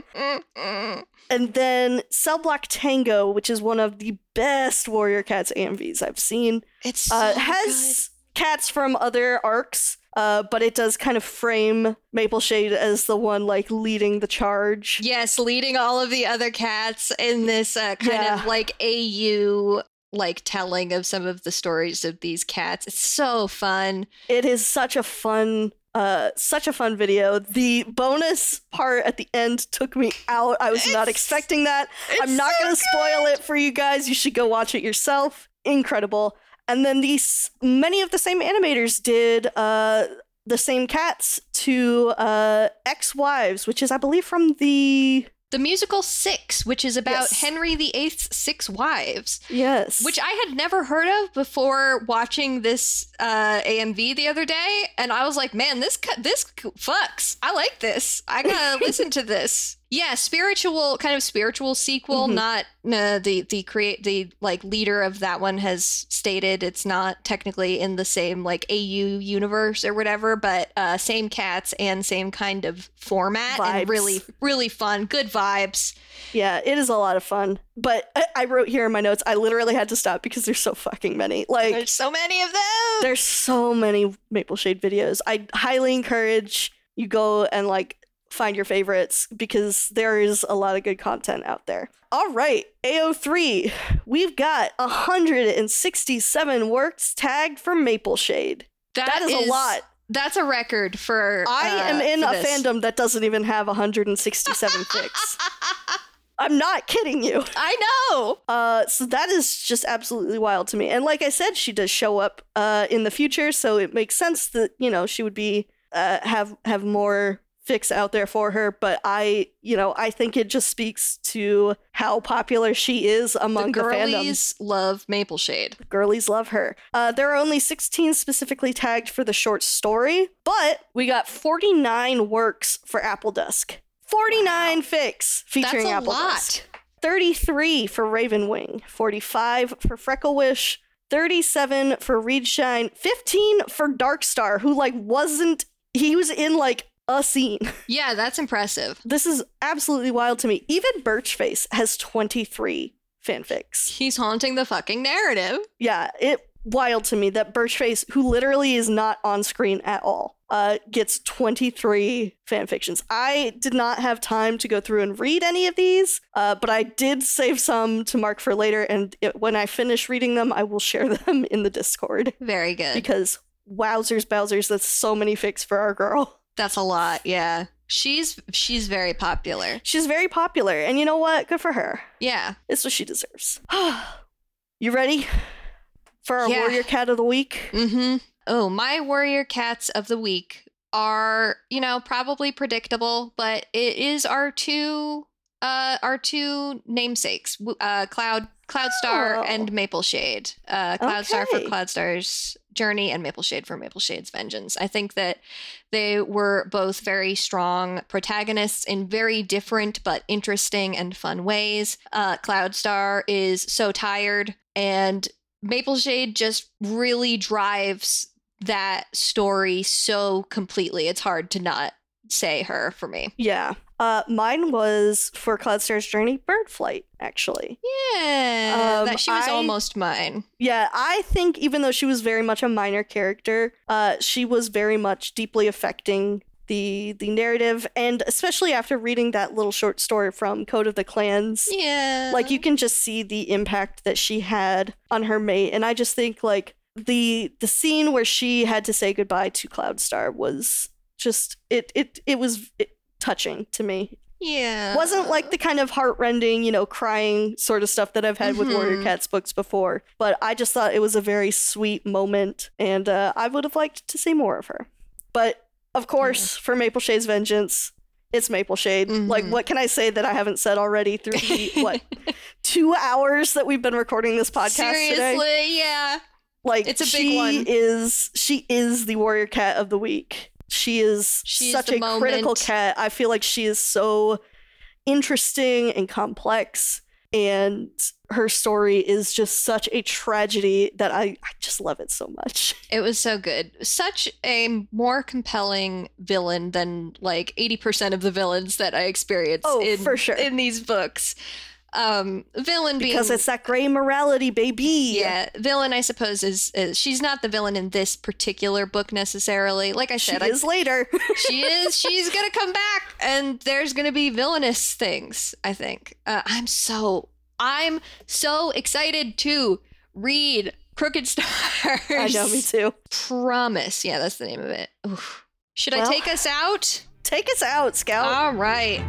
And then Cell Block Tango, which is one of the best Warrior Cats A M Vs I've seen. It's so uh, has good. Cats from other arcs, uh, but it does kind of frame Mapleshade as the one like leading the charge. Yes, leading all of the other cats in this uh, kind yeah. of like A U like telling of some of the stories of these cats. It's so fun. It is such a fun. Uh, such a fun video. The bonus part at the end took me out. I was it's, not expecting that. I'm not so going to spoil it for you guys. You should go watch it yourself. Incredible. And then these many of the same animators did uh, the same cats to uh, Ex-Wives, which is, I believe, from the... The musical Six, which is about yes. Henry the eighth's six wives. Yes. Which I had never heard of before watching this uh, A M V the other day. And I was like, man, this cu- this fucks. I like this. I gotta listen to this. Yeah, spiritual, kind of spiritual sequel. Mm-hmm. Not no, the the create the like leader of that one has stated it's not technically in the same like A U universe or whatever, but uh, same cats and same kind of format vibes. And really, really fun, good vibes. Yeah, it is a lot of fun. But I, I wrote here in my notes, I literally had to stop because there's so fucking many. Like, there's so many of them. There's so many Mapleshade videos. I highly encourage you go and like. Find your favorites because there is a lot of good content out there. All right, A O three, we've got one hundred sixty-seven works tagged for Mapleshade. That, that is, is a lot. That's a record for. I uh, am in a this. fandom that doesn't even have one hundred sixty-seven picks. I'm not kidding you. I know. Uh, so that is just absolutely wild to me. And like I said, she does show up uh, in the future, so it makes sense that you know she would be uh, have have more. Fix out there for her, but I, you know, I think it just speaks to how popular she is among the, the fandom. Girlies love Mapleshade. The girlies love her. Uh, there are only sixteen specifically tagged for the short story, but we got forty-nine works for Appledusk. forty-nine wow. fics featuring Appledusk. That's a Appledusk. lot. thirty-three for Ravenwing. forty-five for Frecklewish. thirty-seven for Reedshine. fifteen for Darkstar, who like wasn't, he was in like a scene. Yeah, that's impressive. This is absolutely wild to me. Even Birchface has twenty-three fanfics. He's haunting the fucking narrative. Yeah, it wild to me that Birchface, who literally is not on screen at all, uh, gets twenty-three fanfictions. I did not have time to go through and read any of these, uh, but I did save some to mark for later, and it, when I finish reading them, I will share them in the Discord. Very good. Because wowzers, bowsers, that's so many fics for our girl. That's a lot, yeah. She's she's very popular. She's very popular, and you know what? Good for her. Yeah. It's what she deserves. You ready for our yeah. Warrior Cat of the Week? Mm-hmm. Oh, my Warrior Cats of the Week are, you know, probably predictable, but it is our two uh, our two namesakes, uh, Cloud Cloudstar oh. and Mapleshade. Uh, Cloudstar okay. for Cloudstar's Journey and Mapleshade for Mapleshade's Vengeance. I think that they were both very strong protagonists in very different but interesting and fun ways. Uh, Cloudstar is so tired, and Mapleshade just really drives that story so completely. It's hard to not say her for me. Yeah, Uh, mine was for Cloudstar's Journey, Birdflight, actually. Yeah, um, that she was I, almost mine. Yeah, I think even though she was very much a minor character, uh, she was very much deeply affecting the the narrative, and especially after reading that little short story from Code of the Clans. Yeah. Like, you can just see the impact that she had on her mate, and I just think, like, the the scene where she had to say goodbye to Cloudstar was just, it it, it was... It, touching to me. Yeah. Wasn't like the kind of heartrending, you know, crying sort of stuff that I've had mm-hmm. with Warrior Cats books before, but I just thought it was a very sweet moment, and uh, I would have liked to see more of her. But of course, yeah. for Mapleshade's Vengeance, it's Mapleshade. Mm-hmm. Like, what can I say that I haven't said already through the, what, two hours that we've been recording this podcast Seriously, today? Seriously, yeah. Like, it's a she big one. Is, she is the Warrior Cat of the Week. She is She's such a moment. critical cat. I feel like she is so interesting and complex, and her story is just such a tragedy that I, I just love it so much. It was so good. Such a more compelling villain than like eighty percent of the villains that I experienced oh, in, for sure. in these books. Um, villain being... Because it's that gray morality, baby! Yeah, villain, I suppose, is, is... She's not the villain in this particular book, necessarily. Like I said... She I, is later. She is. She's gonna come back, and there's gonna be villainous things, I think. Uh, I'm so... I'm so excited to read Crooked Stars. I know, me too. Promise. Yeah, that's the name of it. Oof. Should well, I take us out? Take us out, Scout. All right.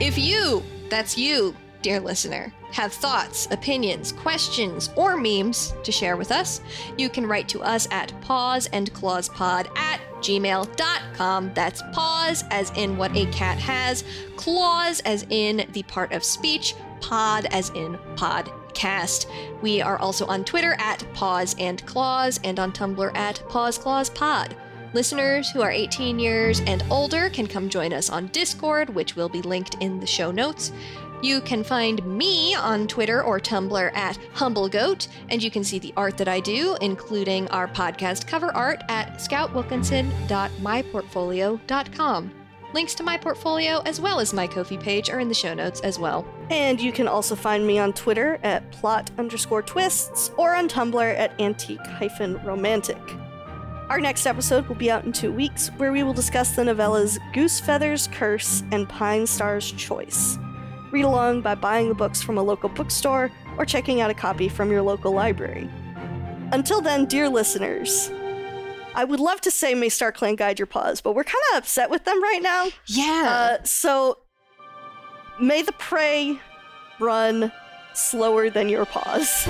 If you... That's you... Dear listener, have thoughts, opinions, questions, or memes to share with us, you can write to us at pawsandclawspod at gmail dot com. That's paws as in what a cat has, claws as in the part of speech, pod as in podcast. We are also on Twitter at pawsandclaws and on Tumblr at pawsclawspod. Listeners who are eighteen years and older can come join us on Discord, which will be linked in the show notes. You can find me on Twitter or Tumblr at HumbleGoat, and you can see the art that I do, including our podcast cover art, at scout wilkinson dot my portfolio dot com. Links to my portfolio as well as my Ko-fi page are in the show notes as well. And you can also find me on Twitter at plot underscore twists or on Tumblr at antique hyphen romantic. Our next episode will be out in two weeks, where we will discuss the novellas Goose Feathers, Curse, and Pine Star's Choice. Read along by buying the books from a local bookstore or checking out a copy from your local library. Until then, dear listeners, I would love to say may StarClan guide your paws, but we're kind of upset with them right now. Yeah. Uh, so may the prey run slower than your paws.